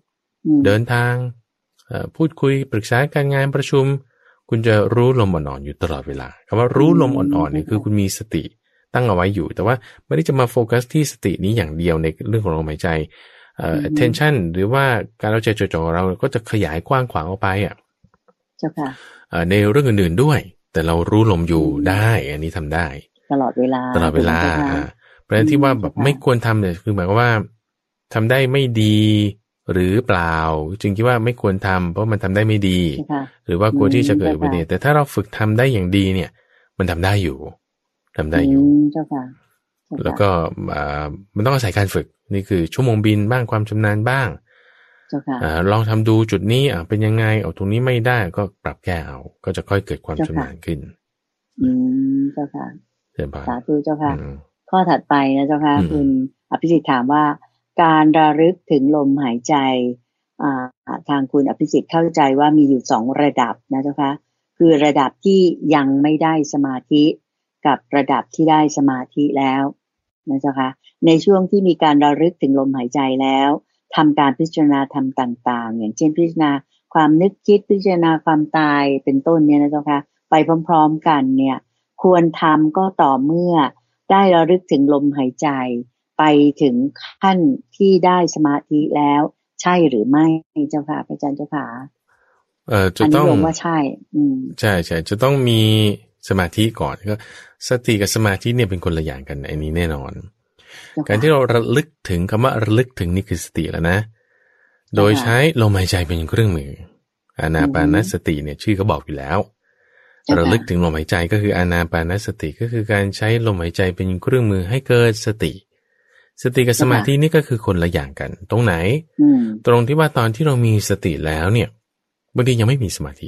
เดินทางพูดคุยปรึกษาการงานประชุมคุณจะรู้ลมอ่อนๆอยู่ตลอดเวลาคำว่ารู้ลมอ่อนๆเนี่ยคือคุณมีสติตั้งเอาไว้อยู่แต่ว่าไม่ได้จะมาโฟกัสที่สตินี้อย่างเดียวในเรื่องของลมหายใจattention หรือว่าการเอาใจจดจ่อเราก็จะขยายกว้างขวางออกไปอ่ะเจ้าค่ะในเรื่องอื่นๆด้วยแต่เรารู้ลมอยู่ได้อันนี้ทำได้ตลอดเวลาเพราะฉะนั้นที่ว่าแบบไม่ควรทำเนี่ยคือหมายความว่าทำได้ไม่ดีหรือเปล่าจึงคิดว่าไม่ควรทำเพราะมันทำได้ไม่ดีหรือว่ากลัวที่จะเกิดอุบัติเหตุแต่ถ้าเราฝึกทำได้อย่างดีเนี่ยมันทำได้อยู่แล้วก็มันต้องอาศัยการฝึกนี่คือชั่วโมงบินบ้างความชำนาญบ้างลองทำดูจุดนี้เป็นยังไงเอาตรงนี้ไม่ได้ก็ปรับแก้เอาก็จะค่อยเกิดความชำนาญขึ้นเจ้าค่ะสาธุเจ้าค่ะข้อถัดไปนะเจ้าค่ะคุณอภิสิทธิ์ถามว่าการระลึกถึงลมหายใจทางคุณอภิสิทธิ์เข้าใจว่ามีอยู่2ระดับนะเจ้าคะคือระดับที่ยังไม่ได้สมาธิกับระดับที่ได้สมาธิแล้วนะเจ้าคะในช่วงที่มีการระลึกถึงลมหายใจแล้วทำการพิจารณาธรรมต่างๆอย่างเช่นพิจารณาความนึกคิดพิจารณาความตายเป็นต้นเนี่ยนะเจ้าคะไปพร้อมๆกันเนี่ยควรทำก็ต่อเมื่อได้ระลึกถึงลมหายใจไปถึงขั้นที่ได้สมาธิแล้วใช่หรือไม่เจ้าค่ะอาจารย์เจ้าค่ะจะต้องว่าใช่ใช่ใช่จะต้องมีสมาธิก่อนก็สติกับสมาธิเนี่ยเป็นคนละอย่างกันอันนี้แน่นอนการที่เราระลึกถึงคำว่าระลึกถึงนี่คือสติแล้วนะโดยใช้ลมหายใจเป็นเครื่องมืออานาปานสติเนี่ยชื่อเขาบอกอยู่แล้วระลึกถึงลมหายใจก็คืออานาปานสติก็คือการใช้ลมหายใจเป็นเครื่องมือให้เกิดสติกับสมาธินี่ก็คือคนละอย่างกันตรงไหนตรงที่ว่าตอนที่เรามีสติแล้วเนี่ยบางทียังไม่มีสมาธิ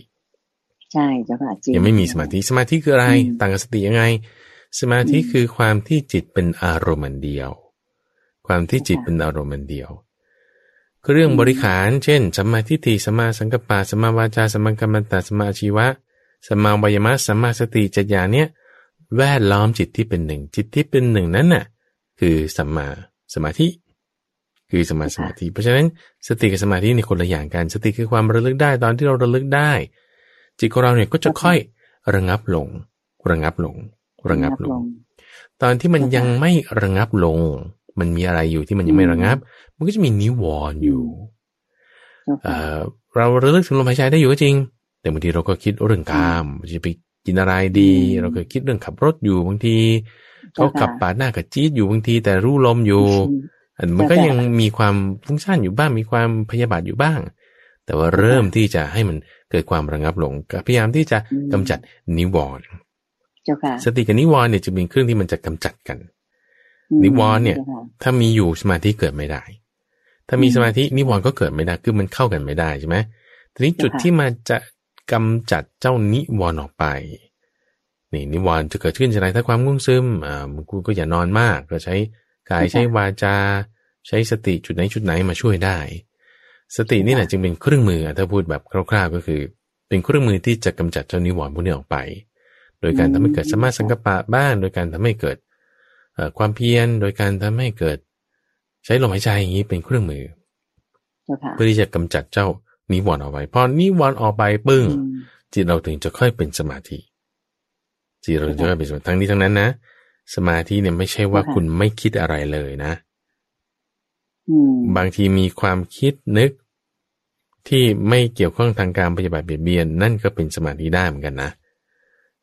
ใช่เจ้าค่ะจริงยังไม่มีสมาธิสมาธิคืออะไรต่างกับสติยังไงสมาธิคือความที่จิตเป็นอารมณ์เดียวความที่จิตเป็นอารมณ์เดียวคือเรื่องบริขารเช่นสัมมาทิฏฐิสัมมาสังกัปปะสัมมาวาจาสัมมากัมมันตะสัมมาอาชีวะสัมมาวายามะสัมมาสติจัตยาเนี่ยแวดล้อมจิตที่เป็นหนึ่งจิตที่เป็นหนึ่งนั้นน่ะคือสัมมาสมาธิคือสัมมาสมาธิเพราะฉะนั้นสติกับสมาธินี่คนละอย่างกันสติคือความระลึกได้ตอนที่เราระลึกได้จิตของเราเนี่ยก็จะค่อยระงับลงตอนที่มันยังไม่ระงับลงมันมีอะไรอยู่ที่มันยังไม่ระงับมันก็จะมีนิวรณ์อยู่เราระลึกถึงลมหายใจได้อยู่ก็จริงแต่บางทีเราก็คิดเรื่องกามจะไปกินอะไรดีเราก็คิดเรื่องขับรถอยู่บางทีเขาขับปาดหน้ากับจี๊ดอยู่บางทีแต่รู้ลมอยู่มันก็ยังมีความฟุ้งซ่านอยู่บ้างมีความพยาบาทอยู่บ้าง แต่ว่าเริ่มที่จะให้มันเกิดความระงับลงพยายามที่จะกำจัดนิวรณ์สติกับนิวรณ์เนี่ยจะเป็นเครื่องที่มันจะกำจัดกันนิวรณ์เนี่ยถ้ามีอยู่สมาธิเกิดไม่ได้ถ้ามีสมาธินิวรณ์ก็เกิดไม่ได้คือมันเข้ากันไม่ได้ใช่ไหมทีนี้จุดที่มันจะกำจัดเจ้านิวรณ์ออกไปนี่นิวรณ์จะเกิดขึ้นจากอะไรถ้าความง่วงซึมคุณก็อย่านอนมากก็ใช้กายใช้วาจาใช้สติจุดไหนจุดไหนมาช่วยได้สตินี่แหละจึงเป็นเครื่องมือถ้าพูดแบบคร่าวๆก็คือเป็นเครื่องมือที่จะกำจัดเจ้านิวรณ์พวกนี้ออกไปโดยการทำให้เกิดสัมมาสังกัปปะบ้างโดยการทำให้เกิดความเพียรโดยการทำให้เกิดใช้ลมหายใจอย่างนี้เป็นเครื่องมือเพื่อที่จะกำจัดเจ้านิวรณ์ออกไปพอนิวรณ์ออกไปปึ้งจิตเราถึงจะค่อยเป็นสมาธิจิตเราจะค่อยเป็นสมาธิทั้งนี้ทั้งนั้นนะสมาธิเนี่ยไม่ใช่ว่าคุณไม่คิดอะไรเลยนะบางทีมีความคิดนึกที่ไม่เกี่ยวข้องทางการปฏิบัติเบียดเบียนนั่นก็เป็นสมาธิได้เหมือนกันนะ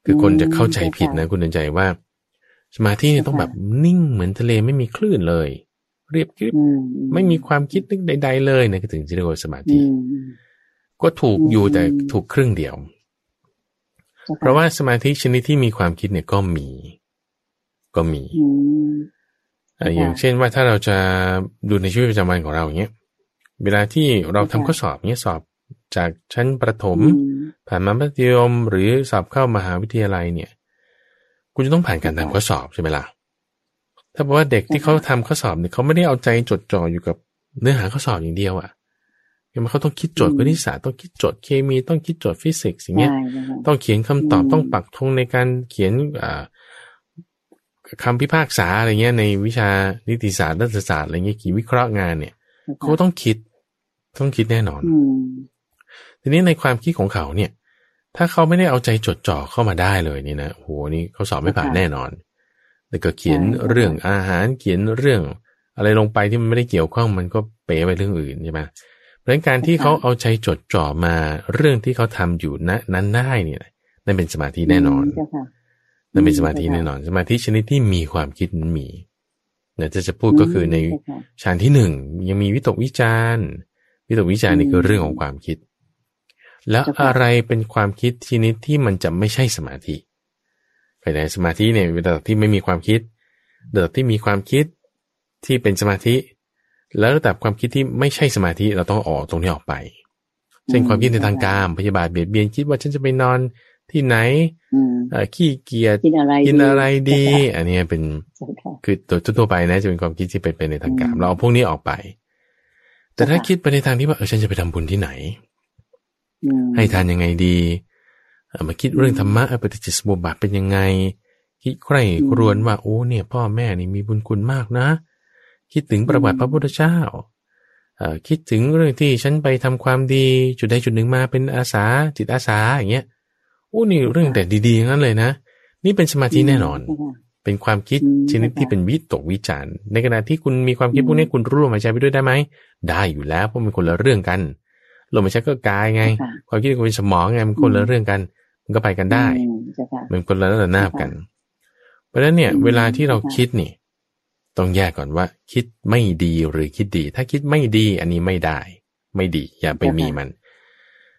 คือคนจะเข้าใจผิดนะคุณใจว่าสมาธิเนี่ยต้องแบบนิ่งเหมือนทะเลไม่มีคลื่นเลยเรียบกริบไม่มีความคิดนึกใดๆเลยนะก็ถึงจะเรียกว่าสมาธิก็ถูกอยู่แต่ถูกครึ่งเดียวเพราะว่าสมาธิชนิดที่มีความคิดเนี่ยก็มีอย่างเช่นว่าถ้าเราจะดูในชีวิตประจำวันของเราอย่างเงี้ยเวลาที่เราทำข้อสอบเงี้ยสอบจากชั้นประถมผ่านมามัธยมหรือสอบเข้ามหาวิทยาลัยเนี่ยคุณจะต้องผ่านการทำข้อสอบใช่ไหมล่ะถ้าบอกว่าเด็กที่เขาทำข้อสอบเนี่ยเขาไม่ได้เอาใจจดจ่ออยู่กับเนื้อหาข้อสอบอย่างเดียวอ่ะมันเขาต้องคิดโจทย์คณิตศาสตร์ต้องคิดโจทย์เคมีต้องคิดโจทย์ฟิสิกส์อย่างเงี้ยต้องเขียนคำตอบต้องปักธงในการเขียนคำพิพากษาอะไรเงี้ยในวิชานิติศาสตร์รัฐศาสตร์อะไรเงี้ยกี่วิเคราะห์งานเนี่ยเขาต้องคิดแน่นอนทีนี้ในความคิดของเขาเนี่ยถ้าเขาไม่ได้เอาใจจดจ่อเข้ามาได้เลยนี่นะโหนี่เขาสอบไม่ผ่านแน่นอนแต่ก็เขียนเรื่องอาหารเขียนเรื่องอะไรลงไปที่มันไม่ได้เกี่ยวข้องมันก็เป๋ไปเรื่องอื่นใช่ไหมเพราะงั้นการที่เขาเอาใจจดจ่อมาเรื่องที่เขาทำอยู่นั้นได้เนี่ยนั่นเป็นสมาธิแน่นอนนั่นเป็นสมาธิแน่นอนสมาธิชนิดที่มีความคิดนั้นมีเนี่ยจะพูดก็คือในฌานที่หนึ่งยังมีวิตกวิจารวิตกวิจารนี่คือเรื่องของความคิดแล้วอะไรเป็นความคิดชนิดที่มันจะไม่ใช่สมาธิภายในสมาธิเนี่ยเป็นระดับที่ไม่มีความคิดระดับที่มีความคิดที่เป็นสมาธิแล้วระดับความคิดที่ไม่ใช่สมาธิเราต้องออกตรงนี้ออกไปเช่นความคิดในทางการพยาบาทเบียดเบียนคิดว่าฉันจะไปนอนที่ไหนขี้เกียจกินอะไรดีอันนี้เป็นคือตัวทั่วไปนะจะเป็นความคิดที่เป็นในทางการเราเอาพวกนี้ออกไปแต่ถ้าคิดไปในทางที่ว่าฉันจะไปทำบุญที่ไหนให้ทานยังไงดีมาคิดเรื่องธรรมะปฏิจจสมุปบาทเป็นยังไงคิดใคร่ครวญว่าโอ้เนี่ยพ่อแม่นี่มีบุญคุณมากนะคิดถึงประวัติพระพุทธเจ้าคิดถึงเรื่องที่ฉันไปทำความดีจุดใดจุดหนึ่งมาเป็นอาสาจิตอาสาอย่างเงี้ยโอ้นี่เรื่องแต่ดีๆงั้นเลยนะนี่เป็นสมาธิแน่นอนเป็นความคิดชนิดที่เป็นวิตกวิจารณ์ในขณะที่คุณมีความคิดพวกนี้คุณรู้ลมหายใจไปด้วยได้ไหมได้อยู่แล้วเพราะมันคนละเรื่องกันลมหายใจก็กายไงความคิดก็เป็นสมองไงมันคนละเรื่องกันมันก็ไปกันได้มันคนละระนาบกันเพราะฉะนั้นเนี่ยเวลาที่เราคิดนี่ต้องแยกก่อนว่าคิดไม่ดีหรือคิดดีถ้าคิดไม่ดีอันนี้ไม่ได้ไม่ดีอย่าไปมีมัน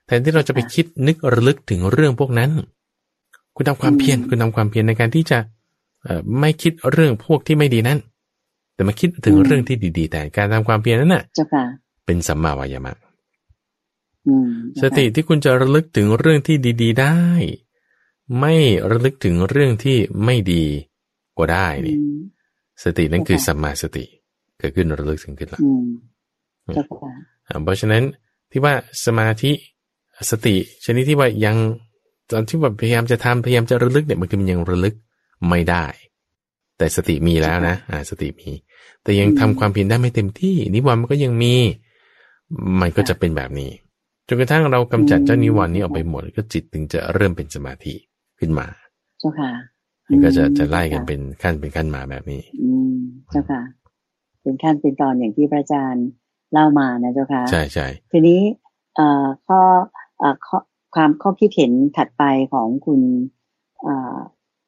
แทนที่เราจะไปคิดนึกระลึกถึงเรื่องพวกนั้นคุณทำความเพียรในการที่จะไม่คิดเรื่องพวกที่ไม่ดีนั้นแต่มาคิดถึงเรื่องที่ดีๆแต่การทำความเพียรนั้นน่ะเป็นสัมมาวายามะสติที่คุณจะระลึกถึงเรื่องที่ดีๆได้ไม่ระลึกถึงเรื่องที่ไม่ดีก็ได้นี่สตินั้นคือสัมมาสติเกิดขึ้นระลึกถึงขึ้นละเพราะฉะนั้นที่ว่าสมาธิสติชนิดที่ว่ายังตอนที่แบบพยายามจะทำพยายามจะระลึกเนี่ยมันคือมันยังระลึกไม่ได้แต่สติมีแล้วนะสติมีแต่ยังทำความเพียรได้ไม่เต็มที่นิวรณ์มันก็ยังมีมันก็จะเป็นแบบนี้จนกระทั่งเรากำจัดเจ้านิวรณ์นี้ออกไปหมดก็จิตถึงจะเริ่มเป็นสมาธิขึ้นมาเจ้าค่ะมันก็จะไล่กันเป็นขั้นมาแบบนี้เจ้าค่ะเป็นขั้นเป็นตอนอย่างที่พระอาจารย์เล่ามานะเจ้าค่ะใช่ใช่ทีนี้ข้อคิดเห็นถัดไปของคุณ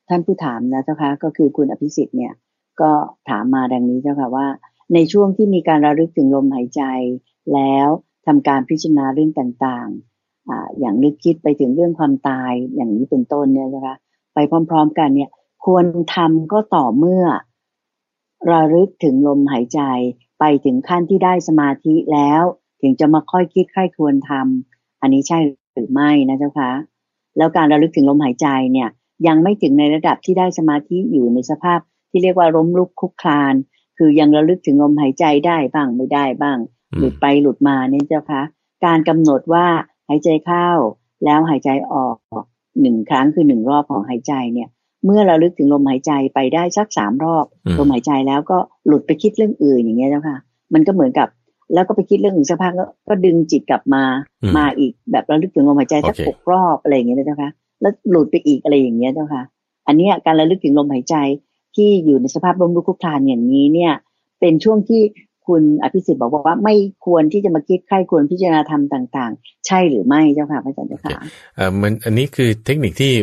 ท่านผู้ถามนะเจ้าค่ะก็คือคุณอภิสิทธิ์เนี่ยก็ถามมาดังนี้เจ้าค่ะว่าในช่วงที่มีการระลึกถึงลมหายใจแล้ว ทำการพิจารณาเรื่องต่างๆอย่างนึกคิดไปถึงเรื่องความตายอย่างนี้เป็นต้นเนี่ยนะคะไปพร้อมๆกันเนี่ยควรทำก็ต่อเมื่อระลึกถึงลมหายใจไปถึงขั้นที่ได้สมาธิแล้วถึงจะมาค่อยคิดค่อยควรทำอันนี้ใช่หรือไม่นะเจ้าคะแล้วการระลึกถึงลมหายใจเนี่ยยังไม่ถึงในระดับที่ได้สมาธิอยู่ในสภาพที่เรียกว่าล้มลุกคลุกคลานคือยังระลึกถึงลมหายใจได้บ้างไม่ได้บ้างหลุดไปหลุดมาเนี่ยเจ้าคะการกำหนดว่าหายใจเข้าแล้วหายใจออกหนึ่งครั้งคือหนึ่งรอบของหายใจเนี่ยเมื่อเราลึกถึงลมหายใจไปได้สัก3รอบลมหายใจแล้วก็หลุดไปคิดเรื่องอื่นอย่างเงี้ยเจ้าค่ะมันก็เหมือนกับแล้วก็ไปคิดเรื่องอื่นสักพักก็ดึงจิตกลับมาอีกแบบเราลึกถึงลมหายใจสัก6รอบอะไรอย่างเงี้ยเจ้าค่ะแล้วหลุดไปอีกอะไรอย่างเงี้ยเจ้าค่ะอันเนี้ยการระลึกถึงลมหายใจที่อยู่ในสภาพล้มลุกคลุกคลานอย่างนี้เนี่ยเป็นช่วงที่คุณอภิสิทธิ์บอกว่าไม่ควรที่จะมาคิดใคร่ควรพิจารณาธรรมต่างๆใช่หรือไม่เจ้าค่ะพระอาจารย์เจ้าค่ะมันอันนี้คือเทคนิคที่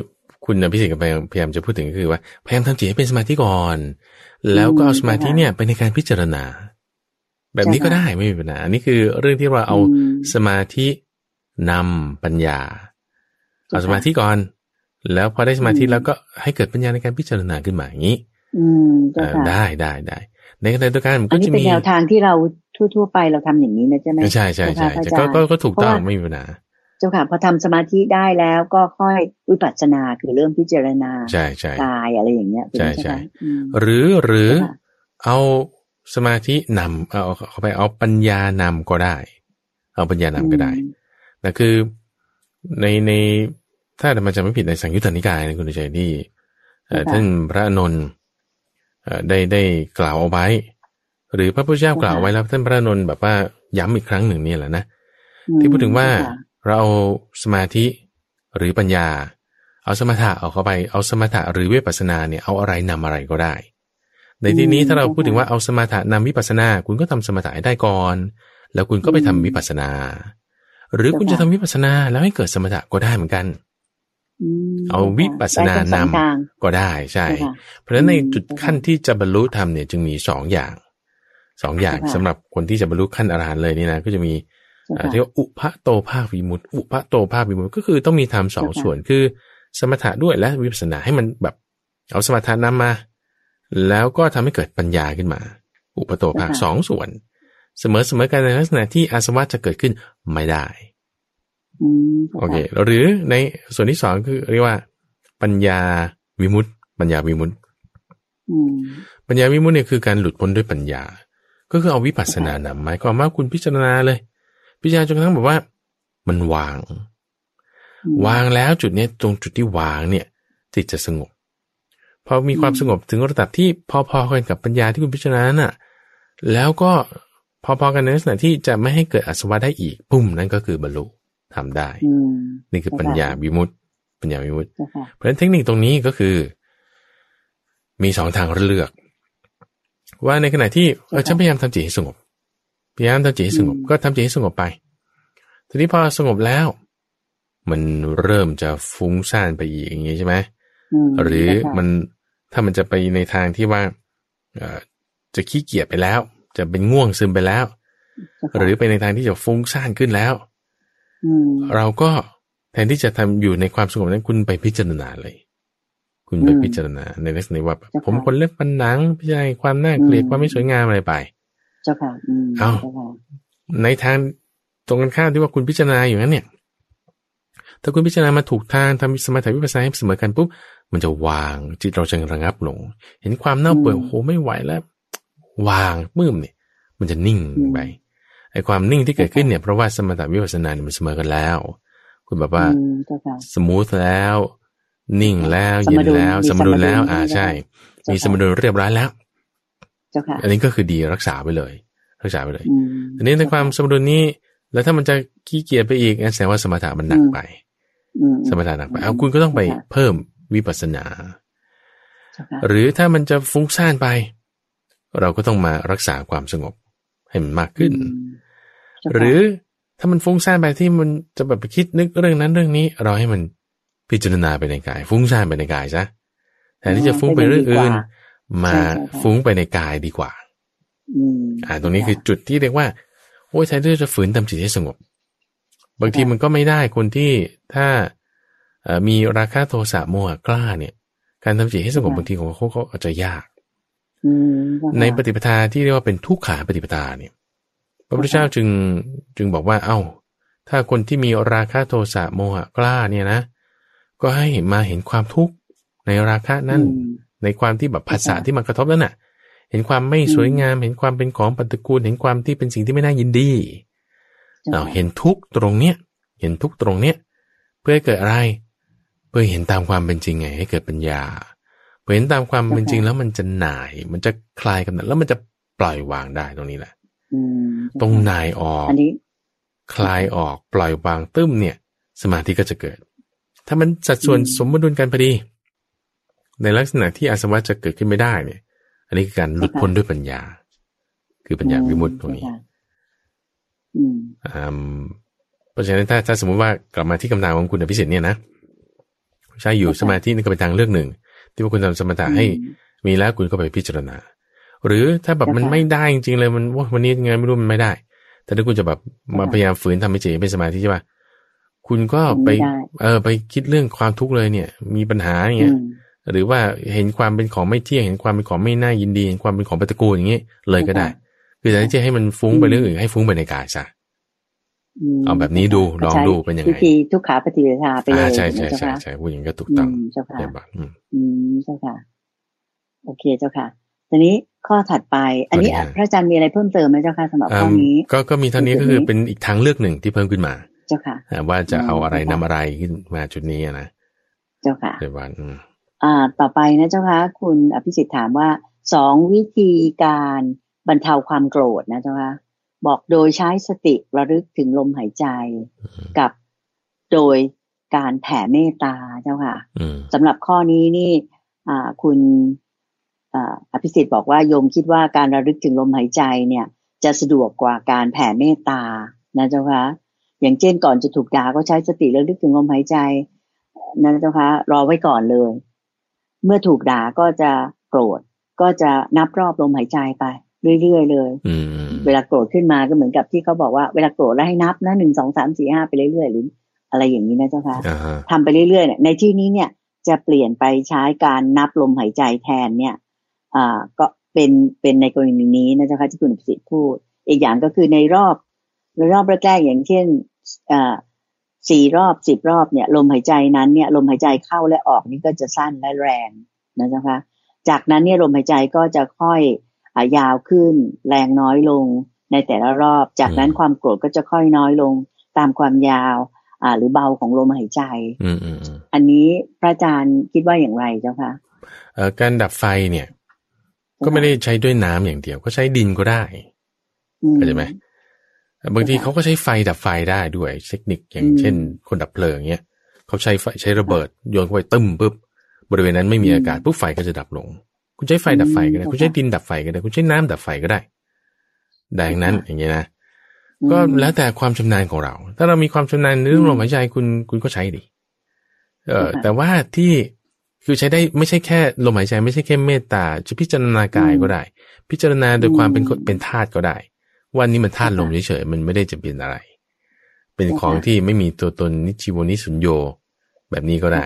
คุณอภิสิทธิ์พยายามจะพูดถึงก็คือว่าพยายามทำจิตให้เป็นสมาธิก่อนแล้วก็เอาสมาธิเนี่ยไปในการพิจารณาแบบนี้ก็ได้ไม่มีปัญหาอันนี้คือเรื่องที่เราเอาสมาธินำปัญญาเอาสมาธิก่อนแล้วพอได้สมาธิแล้วก็ให้เกิดปัญญาในการพิจารณาขึ้นมาอย่างนี้ได้ในขณะเดียวกันก็จะมีแนวทางที่เราทั่วๆไปเราทำอย่างนี้นะใช่ไหมใช่ใช่ใช่ก็ถูกต้องไม่มีปัญหาเจ้าค่ะพอทำสมาธิได้แล้วก็ค่อยวิปัสสนาคือเริ่มพิจารณาใช่ใช่กายอะไรอย่างเงี้ยใช่ใช่หรือเอาสมาธินำเอาไปเอาปัญญานำก็ได้เอาปัญญานำก็ได้แต่คือในถ้ามันจะไม่ผิดในสังยุตตนิกายนะคุณชัยที่ท่านพระอานนท์ได้กล่าวเอาไว้หรือพระพุทธเจ้ากล่าวไว้แล้วท่านพระอานนท์แบบว่าย้ำอีกครั้งหนึ่งนี่แหละนะที่พูดถึงว่าเราสมาธิหรือปัญญาเอาสมถะเอาเข้าไปเอาสมถะหรือวิปัสสนาเนี่ยเอาอะไรนำอะไรก็ได้ในที่นี้ถ้าเราพูดถึงว่าเอาสมถะนำวิปัสสนาคุณก็ทำสมถะได้ก่อนแล้วคุณก็ไปทำวิปัสสนาหรือคุณจะทำวิปัสสนาแล้วให้เกิดสมถะก็ได้เหมือนกันเอาวิปัสสนานำก็ได้ใช่เพราะฉะนั้นในจุดขั้นที่จะบรรลุธรรมเนี่ยจึงมี2อย่างสำหรับคนที่จะบรรลุขั้นอรหันต์เลยนี่นะก็จะมีเรียกว่าอุปโตภาควิมุตติอุปโตภาควิมุตติก็คือต้องมีธรรมสองส่วนคือสมถะด้วยและวิปัสสนาให้มันแบบเอาสมถะนำมาแล้วก็ทำให้เกิดปัญญาขึ้นมาอุปโตภาคสองส่วนเสมอกันในลักษณะที่อาสวะจะเกิดขึ้นไม่ได้โอเคหรือในส่วนที่สองคือเรียกว่าปัญญาวิมุตติปัญญาวิมุตติเนี่ยคือการหลุดพ้นด้วยปัญญาก็คือเอาวิปัสสนานำหมายความว่าคุณพิจารณาเลยพิจารณาจนกระทั่งแบบว่ามันวางแล้วจุดนี้ตรงจุดที่วางเนี่ยจิตจะสงบพอมีความสงบถึงระดับที่พอๆกันกับปัญญาที่คุณพิจารณาน่ะแล้วก็พอๆกันในลักษณะที่จะไม่ให้เกิดอาสวะได้อีกปุ่มนั่นก็คือบรรลุทำได้นี่คือปัญญาวิมุตติเพราะฉะนั้นเทคนิคตรงนี้ก็คือมีสองทางเลือกว่าในขณะที่ฉันพยายามทำจิตให้สงบพยายามทำจิตให้สงบก็ทำจิตให้สงบไปทีนี้พอสงบแล้วมันเริ่มจะฟุ้งซ่านไปอีกอย่างนี้ใช่ไหมหรือมันถ้ามันจะไปในทางที่ว่าจะขี้เกียจไปแล้วจะเป็นง่วงซึมไปแล้วหรือไปในทางที่จะฟุ้งซ่านขึ้นแล้วเราก็แทนที่จะทำอยู่ในความสงบนั้นคุณไปพิจารณาเลยคุณไปพิจารณาในลักษณะว่าผมคนเล็บปันหนังพิจารณาความน่าเกลียดความไม่สวยงามอะไรไปเจ้าค่ะอ้าวในทางตรงกันข้ามที่ว่าคุณพิจารณาอยู่นั้นเนี่ยถ้าคุณพิจารณามาถูกทางทำสมาธิวิปัสสนาเสมอกันปุ๊บมันจะวางจิตเราจะระงับลงเห็นความเน่าเปื่อยโอ้โหไม่ไหวแล้ววางมืมเนี่ยมันจะนิ่งไปไอ้ความนิ่งที่เกิดขึ้นเนี่ยเพราะว่าสมถะวิปัสสนาเนี่ยมันเสมอกันแล้วคุณแบบว่าสมูทแล้วนิ่งแล้วเย็นแล้วสมดุลแล้วใช่มีสมดุลเรียบร้อยแล้วอันนี้ก็คือดีรักษาไปเลยทีนี้ในความสมดุลนี้แล้วถ้ามันจะขี้เกียจไปอีกแสดงว่าสมถะมันหนักไปเอาคุณก็ต้องไปเพิ่มวิปัสสนาหรือถ้ามันจะฟุ้งซ่านไปเราก็ต้องมารักษาความสงบให้มันมากขึ้นหรือถ้ามันฟุ้งซ่านไปที่มันจะแบบไปคิดนึกเรื่องนั้นเรื่องนี้เราให้มันพิจารณาไปในกายฟุ้งซ่านไปในกายซะแทนที่จะฟุ้งไปเรื่องอื่นมาฟุ้งไปในกายดีกว่าตรงนี้คือจุดที่เรียกว่า แทนที่จะฝืนทำจิตให้สงบบางทีมันก็ไม่ได้คนที่ถ้ามีราคะโทสะโมหะกล้าเนี่ยการทำจิตให้สงบบางทีของเขาอาจจะยากในปฏิปทาที่เรียกว่าเป็นทุกขาปฏิปทาเนี่ยพระพุทธเจ้าจึงบอกว่าถ้าคนที่มีราคะโทสะโมหะกล้าเนี่ยนะก็ให้เห็นความทุกข์ในราคะนั่นในความที่แบบผัสสะที่มันกระทบนั่นน่ะเห็นความไม่สวยงามเห็นความเป็นของปฏิกูลเห็นความที่เป็นสิ่งที่ไม่น่ายินดีเห็นทุกข์ตรงเนี้ยเพื่อให้เกิดอะไรเพื่อเห็นตามความเป็นจริงไงให้เกิดปัญญาเพื่อเห็นตามความเป็นจริงแล้วมันจะหน่ายมันจะคลายกำหนัดแล้วมันจะปล่อยวางได้ตรงนี้แหละตรงหน่ายออกคลายออกปล่อยวางตึ้มเนี่ยสมาธิก็จะเกิดถ้ามันสัดส่วนสมดุลกันพอดีในลักษณะที่อาสวะจะเกิดขึ้นไม่ได้เนี่ยอันนี้คือการหลุดพ้นด้วยปัญญาคือปัญญาวิมุตติตรงนี้เพราะฉะนั้นถ้าสมมติว่ากลับมาที่คำถามของคุณอภิสิทธิ์เนี่ยนะใช่อยู่สมาธินี่ก็เป็นทางเลือกหนึ่งที่ว่าคุณทำสมถะให้มีแล้วคุณก็ไปพิจารณาหรือถ้าแบบมันไม่ได้จริงๆเลยมันวันนี้ยังไงไม่รู้มันไม่ได้แต่ถ้าคุณจะแบบมาพยายามฝืนทำให้จิตเป็นสมาธิใช่ป่ะคุณก็ไปไปคิดเรื่องความทุกข์เลยเนี่ยมีปัญหาอย่างเงี้ยหรือว่าเห็นความเป็นของไม่เที่ยงเห็นความเป็นของไม่น่ายินดีเห็นความเป็นของปฏิกูลอย่างเงี้ยเลยก็ได้คือแต่ที่ให้มันฟุ้งไปเรื่องอื่นให้ฟุ้งไปในกายซะเอาแบบนี้ดูลองดูเป็นยังไงวิธีทุกขาปฏิปทาไปเลยใช่ใช่ใช่ใช่ผู้หญิงก็ถูกต้องเจ้าค่ะเจ้าค่ะโอเคเจ้าค่ะทีนี้ข้อถัดไปอันนี้พระอาจารย์มีอะไรเพิ่มเติมไหมเจ้าค่ะสำหรับข้อนี้ก็มีเท่านี้ก็คือเป็นอีกทางเลือกหนึ่งที่เพิ่มขึ้นมาเจ้าค่ะว่าจะเอาอะไรนำอะไรขึ้นมาจุดนี้นะเจ้าค่ะเดี๋ยววันต่อไปนะเจ้าค่ะคุณอภิสิทธิ์ถามว่าสองวิธีการบรรเทาความโกรธนะเจ้าค่ะบอกโดยใช้สติระลึกถึงลมหายใจกับโดยการแผ่เมตตาเจ้าค่ะสำหรับข้อนี้นี่คุณอภิสิทธิ์บอกว่าโยมคิดว่าการระลึกถึงลมหายใจเนี่ยจะสะดวกกว่าการแผ่เมตตานะเจ้าค่ะอย่างเช่นก่อนจะถูกด่าก็ใช้สติระลึกถึงลมหายใจนะเจ้าค่ะรอไว้ก่อนเลยเมื่อถูกด่าก็จะโกรธก็จะนับรอบลมหายใจไปเรื่อยๆเลยเวลาโกรธขึ้นมาก็เหมือนกับที่เขาบอกว่าเวลาโกรธแล้วให้นับนะ1 2 3 4 5ไปเรื่อยๆหรืออะไรอย่างนี้นะเจ้าค่ะทำไปเรื่อยๆเนี่ยในที่นี้เนี่ยจะเปลี่ยนไปใช้การนับลมหายใจแทนเนี่ยก็เป็นในกรณีนี้นะเจ้าค่ะที่คุณพิสิทธิ์พูดอีกอย่างก็คือในรอบแรกๆอย่างเช่น4รอบ10รอบเนี่ยลมหายใจนั้นเนี่ยลมหายใจเข้าและออกนี่ก็จะสั้นและแรงนะเจ้าค่ะจากนั้นเนี่ยลมหายใจก็จะค่อยยาวขึ้นแรงน้อยลงในแต่ละรอบจากนั้นความโกรธก็จะค่อยน้อยลงตามความยาวหรือเบาของลมหายใจอันนี้พระอาจารย์คิดว่าอย่างไรเจ้าคะการดับไฟเนี่ยก็ไม่ได้ใช้ด้วยน้ำอย่างเดียวก็ใช้ดินก็ได้เข้าใจไหมบางทีเขาก็ใช้ไฟดับไฟได้ด้วยเทคนิคอย่างเช่นคนดับเพลิงเนี่ยเขาใช้ไฟใช้ระเบิดโยนเข้าไปตึ้มปุ๊บบริเวณนั้นไม่มีอากาศปุ๊บไฟก็จะดับลงคุณใช้ไฟดับไฟก็ได้คุณใช้ดินดับไฟก็ได้คุณใช้น้ำดับไฟก็ได้ดังนั้นอย่างเงี้ยนะก็แล้วแต่ความชำนาญของเราถ้าเรามีความชำนาญในเรื่องลมหายใจคุณก็ใช้ดิแต่ว่าที่คือใช้ได้ไม่ใช่แค่ลมหายใจไม่ใช่แค่เมตตาจะพิจารณากายก็ได้พิจารณาโดยความเป็นธาตุก็ได้วันนี้มันธาตุลมเฉยๆมันไม่ได้จะเป็นอะไรเป็นของที่ไม่มีตัวตนนิจิวนิสุญโญแบบนี้ก็ได้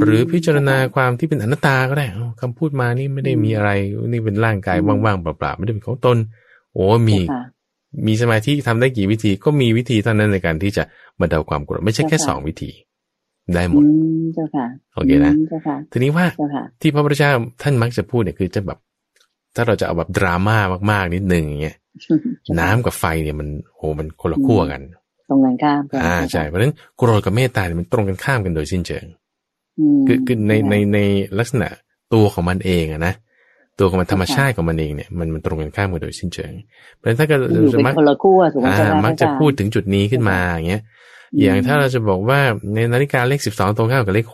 หรือพิจารณาความที่เป็นอนัตตาก็ได้คำพูดมานี่ไม่ได้มีอะไรนี่เป็นร่างกายว่างๆเปล่าๆไม่ได้เป็นของตนโอ้มีสมาธิทำได้กี่วิธีก็มีวิธีเท่านั้นในการที่จะบรรเทาความโกรธไม่ใช่แค่2วิธีได้หมดโอเคนะทีนี้ว่าที่พระพุทธเจ้าท่านมักจะพูดเนี่ยคือจะแบบถ้าเราจะเอาแบบดราม่ามากๆนิดนึงอย่างเงี้ยน้ำกับไฟเนี่ยมันมันคนละขั้วกันตรงกันข้ามกันใช่เพราะฉะนั้นโกรธกับเมตตาเนี่ยมันตรงกันข้ามกันโดยสิ้นเชิงคือในลักษณะตัวของมันเองอะนะตัวของมันธรรมชาติของมันเองเนี่ยมันตรงกันข้ามกันโดยสิ้นเชิงเพราะฉะนั้นถ้าเกิดจะมักจะพูดถึงจุดนี้ขึ้นมาอย่างเงี้ยอย่างถ้าเราจะบอกว่าในนาฬิกาเลข12ตรงข้ามกับเลข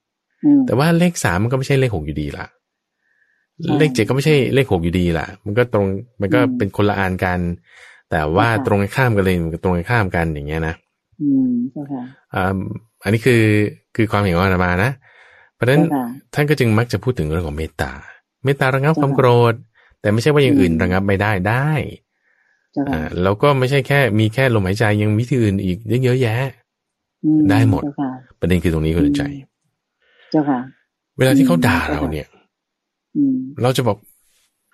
6แต่ว่าเลข3มันก็ไม่ใช่เลข6อยู่ดีล่ะเลข7ก็ไม่ใช่เลข6อยู่ดีล่ะมันก็เป็นคนละอันกันแต่ว่าตรงกันข้ามกันเลยมันก็ตรงกันข้ามกันอย่างเงี้ยนะอันนี้คือความเห็นของอาตมานะเพราะฉะนั้นท่านก็จึงมักจะพูดถึงเรื่องของเมตตาระงับความโกรธแต่ไม่ใช่ว่าอย่างอื่นระงับไม่ได้ แล้วก็ไม่ใช่แค่มีแค่ลมหายใจยังวิธีอื่นอีกเยอะแยะได้หมดประเด็นคือตรงนี้คุณใจเจ้าค่ะเวลาที่เขาด่าเราเนี่ยเราจะบอก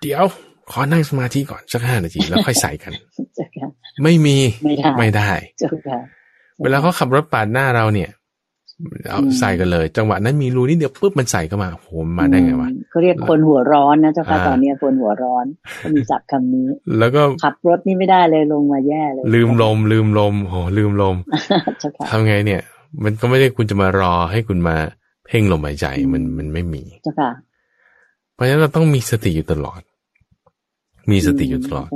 เดี๋ยวขอนั่งสมาธิก่อนสัก5 นาทีแล้วค่อยใส่กันไม่มีไม่ได้เวลาเขาขับรถปาดหน้าเราเนี่ยเอาใส่กันเลยจังหวะนั้นมีรูนิดเดียวปุ๊บมันใส่เข้ามาโอ้โหมาได้ไงวะเขาเรียกคนหัวร้อนนะเจ้าค่ะตอนนี้คนหัวร้อนมีศัพท์คำนี้แล้วก็ขับรถนี่ไม่ได้เลยลงมาแย่เลยลืมลมโหลืมลมทำไงเนี่ยมันก็ไม่ได้คุณจะมารอให้คุณมาเพ่งลมหายใจมันไม่มีเจ้าค่ะเพราะฉะนั้นเราต้องมีสติอยู่ตลอดมีสติอยู่ตลอด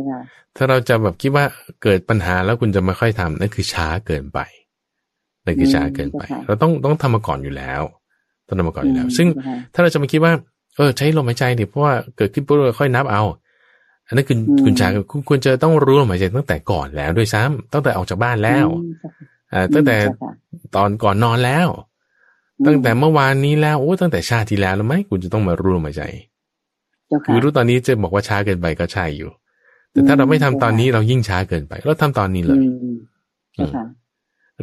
ถ้าเราจะแบบคิดว่าเกิดปัญหาแล้วคุณจะไม่ค่อยทำนั่นคือช้าเกินไปเราต้องทำมาก่อนอยู่แล้วซึ่งถ้าเราจะมาคิดว่าใช้ลมหายใจเนี่ยเพราะว่าเกิดขึ้นปุ๊บเราค่อยนับเอาอันนั้นคุณชาคุณควรจะต้องรู้ลมหายใจตั้งแต่ก่อนแล้วด้วยซ้ำตั้งแต่ออกจากบ้านแล้วตั้งแต่ตอนก่อนนอนแล้วตั้งแต่เมื่อวานนี้แล้วโอ้ตั้งแต่ชาติที่แล้วแล้วไหมคุณจะต้องมารู้ลมหายใจคือรู้ตอนนี้จะบอกว่าช้าเกินไปก็ใช่อยู่แต่ถ้าเราไม่ทำตอนนี้เรายิ่งช้าเกินไปเราทำตอนนี้เลย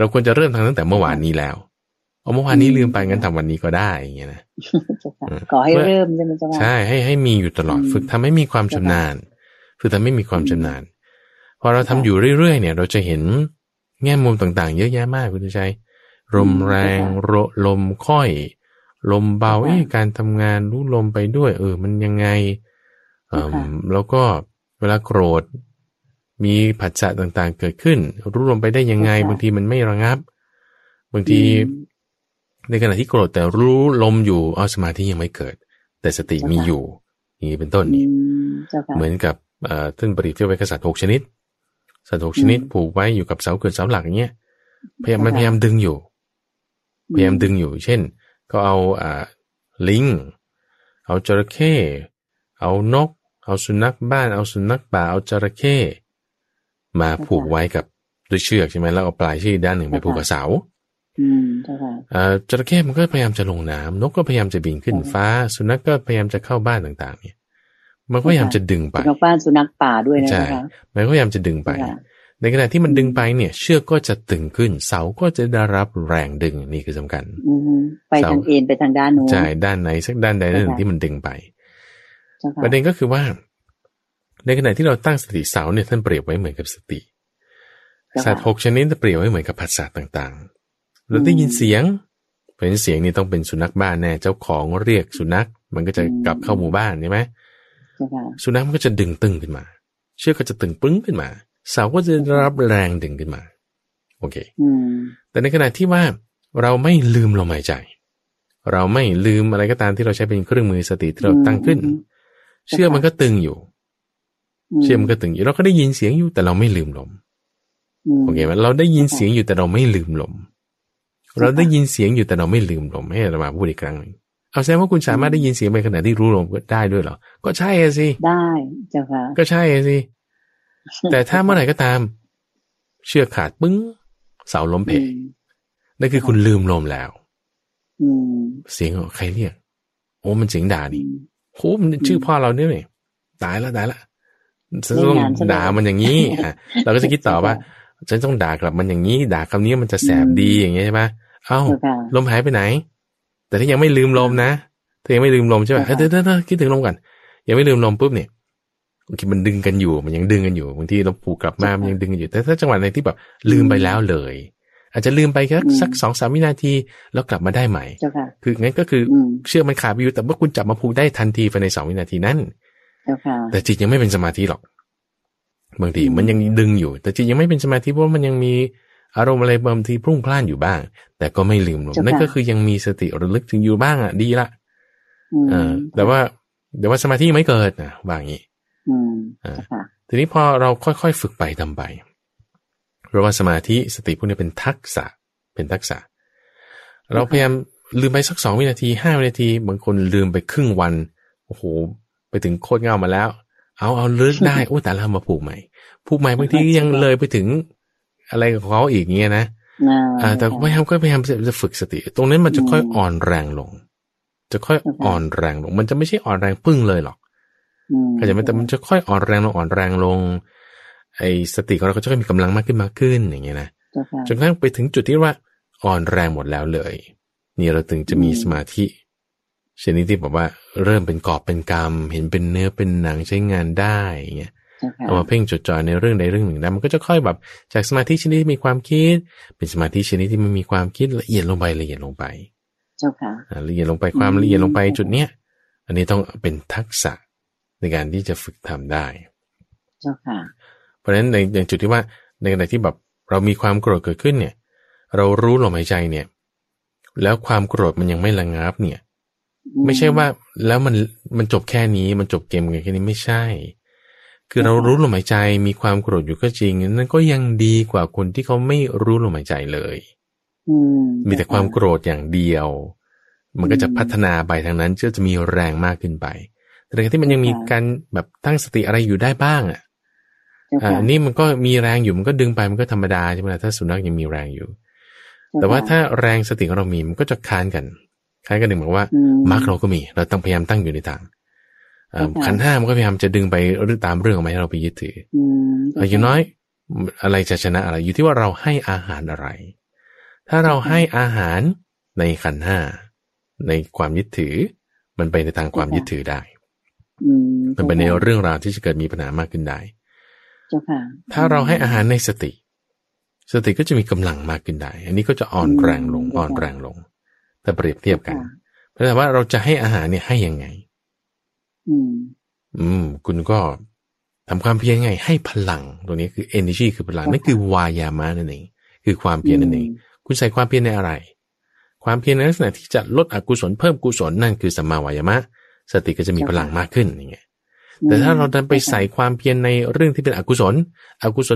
เราควรจะเริ่มทำตั้งแต่เมื่อวานนี้แล้วเอาเมื่อวานนี้ลืมไปงั้นทำวันนี้ก็ได้อย่างเงี้ยนะขอให้เริ่มใช่ไหมเจ้าค่ะใช่ให้มีอยู่ตลอดฝึกทำให้มีความชำนาญพอเราทำอยู่เรื่อยๆเนี่ยเราจะเห็นแง่มุมต่างๆเยอะแยะมากคุณชัยลมแรงลมค่อยลมเบาการทำงานรู้ลมไปด้วยมันยังไงแล้วก็เวลาโกรธมีผัสสะต่างๆเกิดขึ้นรู้ลมไปได้ยังไงบางทีมันไม่ระงับบางทีในขณะที่โกรธแต่รู้ลมอยู่สมาธิยังไม่เกิดแต่สติมีอยู่อย่างนี้เป็นต้นนี่เหมือนกับท่านปริเทียบไว้กับสัตว์6ชนิดผูกไว้อยู่กับเสาเกิดเสาหลักอย่างเงี้ยพยายามดึงอยู่เช่นก็เอาลิงเอาจระเข้เอานกเอาสุนัขบ้านเอาสุนัขป่าเอาจระเข้มาผูกไว้กับด้วยเชือกใช่ไหมแล้วเอาปลายเชือกด้านหนึ่งไปผูกกับเสาจระเข้มันก็พยายามจะลงน้ำนกก็พยายามจะบินขึ้นฟ้าสุนัขก็พยายามจะเข้าบ้านต่างๆเนี่ยมันก็พยายามจะดึงไปบ้านสุนัขป่าด้วยนะคะมันก็พยายามจะดึงไปในขณะที่มันดึงไปเนี่ยเชือกก็จะตึงขึ้นเสาก็จะได้รับแรงดึงนี่คือสำคัญไปทางเอ็นไปทางด้านนู้นใช่ด้านไหนสักด้านใดด้านหนึ่งที่มันดึงไปประเด็นก็คือว่าในขณะที่เราตั้งสติเสาเนี่ยท่านเปรียบไว้เหมือนกับสติสัตว์6ชนิดเปรียบไว้เหมือนกับผัสสะต่างๆเราได้ยินเสียงเพราะเสียงนี่ต้องเป็นสุนัขบ้านแน่เจ้าของเรียกสุนัขมันก็จะกลับเข้าหมู่บ้านใช่ไหมสุนัขมันก็จะดึงตึงขึ้นมาเชือกก็จะตึงปึ้งขึ้นมาเสาก็จะรับแรงดึงขึ้นมาโอเคแต่ในขณะที่ว่าเราไม่ลืมลมหายใจเราไม่ลืมอะไรก็ตามที่เราใช้เป็นเครื่องมือสติที่เราตั้งขึ้นเชือกมันก็ตึงอยู่เราก็ได้ยินเสียงอยู่แต่เราไม่ลืมลมโอเคไหมเราได้ยินเสียงอยู่แต่เราไม่ลืมลมเราได้ยินเสียงอยู่แต่เราไม่ลืมลมให้เรามาพูดอีกครั้งหนึ่งเอาแสดงว่าคุณสามารถได้ยินเสียงในขณะที่รู้ลมได้ด้วยเหรอก็ใช่สิได้เจ้าค่ะก็ใช่สิแต่ถ้าเมื่อไหร่ก็ตามเชือกขาดปึ้งเสาล้มเพนั่นคือคุณลืมลมแล้วเสียงของใครเรียกโอ้มันเสียงด่าดิโหมันชื่อพ่อเราเนี่ยนี่ตายแล้วฉันต้องด่ามันอย่างนี้เราก็จะคิดต่อว่าฉันต้องด่ากลับมันอย่างนี้ด่าคำนี้มันจะแสบดีอย่างเงี้ยใช่ไหมเอ้าลมหายไปไหนแต่ถ้ายังไม่ลืมลมนะถ้ายังไม่ลืมลมใช่ไหมเดี๋ยวคิดถึงลมก่อนยังไม่ลืมลมปุ๊บเนี่ยมันดึงกันอยู่บางทีเราผูกกลับมามันยังดึงกันอยู่แต่ถ้าจังหวะในที่แบบลืมไปแล้วเลยอาจจะลืมไปแค่สัก 2-3 วินาทีแล้วกลับมาได้ใหม่คืองั้นก็คือเชื่อมันขาดไปอยู่แต่ว่าคุณจับมาผูกได้ทันทีภายใน2 วินาทีนั้นแต่จิตยังไม่เป็นสมาธิหรอกบางทีมันยังดึงอยู่แต่จิตยังไม่เป็นสมาธิเพราะมันยังมีอารมณ์อะไรบางทีพลุ่งพล่านอยู่บ้างแต่ก็ไม่ลืมลมนั่นก็คือยังมีสติระลึกถึงอยู่บ้างอ่ะดีละแต่ว่าสมาธิไม่เกิดนะบางอย่างทีนี้พอเราค่อยๆฝึกไปทำไปเพราะว่าสมาธิสติพวกนี้เป็นทักษะเราพยายามลืมไปสัก2 วินาที5 วินาทีบางคนลืมไปครึ่งวันโอ้โหไปถึงโคตรเงามาแล้วเอาลึกได้โอ้แต่เรามาผูกใหม่บางทียังเลยไปถึงอะไรกับเขาอีกเงี้ยนะแต่พยายามจะฝึกสติตรงนั้นมันจะค่อยอ่อนแรงลงมันจะไม่ใช่อ่อนแรงปึ้งเลยหรอกก็จะไม่แต่มันจะค่อยอ่อนแรงลง ไอ้สติของเราก็จะค่อยมีกำลังมากขึ้นอย่างเงี้ยนะจนกระทั่งไปถึงจุดที่ว่าอ่อนแรงหมดแล้วเลยนี่เราถึงจะมีสมาธิชนิดที่บอกว่าเริ่มเป็นกอบเป็นกรรมเห็นเป็นเนื้อเป็นหนังใช้งานได้อย่างเงี้ยเอามาเพ่งจดจ่อในเรื่องใดเรื่องหนึ่งได้มันก็จะค่อยแบบจากสมาธิชนิดที่มีความคิดเป็นสมาธิชนิดที่ไม่มีความคิดละเอียดลงไปเจ้าค่ะละเอียดลงไปความละเอียดลงไปจุดเนี้ยอันนี้ต้องเป็นทักษะในการที่จะฝึกทำได้เจ้าค่ะเพราะฉะนั้นในจุดที่ว่าในขณะที่แบบเรามีความโกรธเกิดขึ้นเนี่ยเรารู้ลมหายใจเนี่ยแล้วความโกรธมันยังไม่ระงับเนี่ยไม่ใช่ว่าแล้วมันจบแค่นี้มันจบเกมกันแค่นี้ไม่ใช่คือเรารู้ลมหายใจมีความโกรธอยู่ก็จริงนั่นก็ยังดีกว่าคนที่เขาไม่รู้ลมหายใจเลยมีแต่ความโกรธอย่างเดียวมันก็จะพัฒนาไปทางนั้นก็จะมีแรงมากขึ้นไปแต่ในขณะที่มันยังมีการแบบตั้งสติอะไรอยู่ได้บ้างอ่ะนี่มันก็มีแรงอยู่มันก็ดึงไปมันก็ธรรมดาใช่ไหมล่ะถ้าสุนัขยังมีแรงอยู่แต่ว่าถ้าแรงสติของเรามีมันก็จะค้านกันหนึ่งบอกว่ามาร์กเราก็มีเราต้องพยายามตั้งอยู่ในทางขันห้ามันก็พยายามจะดึงไปตามเรื่องของมันให้เราไปยึดถืออย่างน้อยอะไรจะชนะอะไรอยู่ที่ว่าเราให้อาหารอะไรถ้าเราให้อาหารในขันห้าในความยึดถือมันไปในทางความยึดถือได้มันไปในเรื่องราวที่จะเกิดมีปัญหามากขึ้นได้ถ้าเราให้อาหารในสติสติก็จะมีกำลังมากขึ้นได้อันนี้ก็จะอ่อนแรงลงแต่เปรียบเทียบกันเพราะแต่ว่าเราจะให้อาหารเนี่ยให้ยังไงคุณก็ทำความเพียรไงให้พลังตรงนี้คือ energy คือพลังนั่นคือวายามะนั่นเองคือความเพียรนั่นเองคุณใส่ความเพียรในอะไรความเพียรในลักษณะที่จะลดอกุศลเพิ่มกุศลนั่นคือสัมมาวายามะสติก็จะมีพลังมากขึ้นอย่างเงี้ยแต่ถ้าเราดันไปใส่ความเพียรในเรื่องที่เป็นอกุศ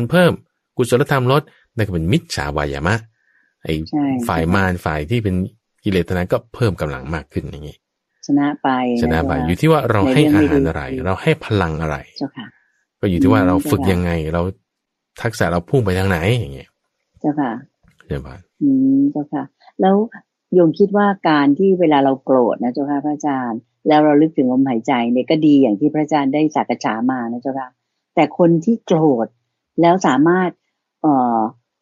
ลเพิ่มกุศลธรรมลดนั่นก็เป็นมิจฉาวายามะไอ้ฝ่ายมารฝ่ายที่เป็นกิเลสนั้นก็เพิ่มกำลังมากขึ้นอย่างนี้ชนะไปอยู่ที่ว่าเราให้อาหารอะไรเราให้พลังอะไรก็อยู่ที่ว่าเราฝึกยังไงเราทักษะเราพุ่งไปทางไหนอย่างเงี้ยเจ้าค่ะเจ้าค่ะเจ้าค่ะแล้วโยมคิดว่าการที่เวลาเราโกรธนะเจ้าค่ะพระอาจารย์แล้วเราลึกถึงลมหายใจเนี่ยก็ดีอย่างที่พระอาจารย์ได้สักษามานะเจ้าค่ะแต่คนที่โกรธแล้วสามารถ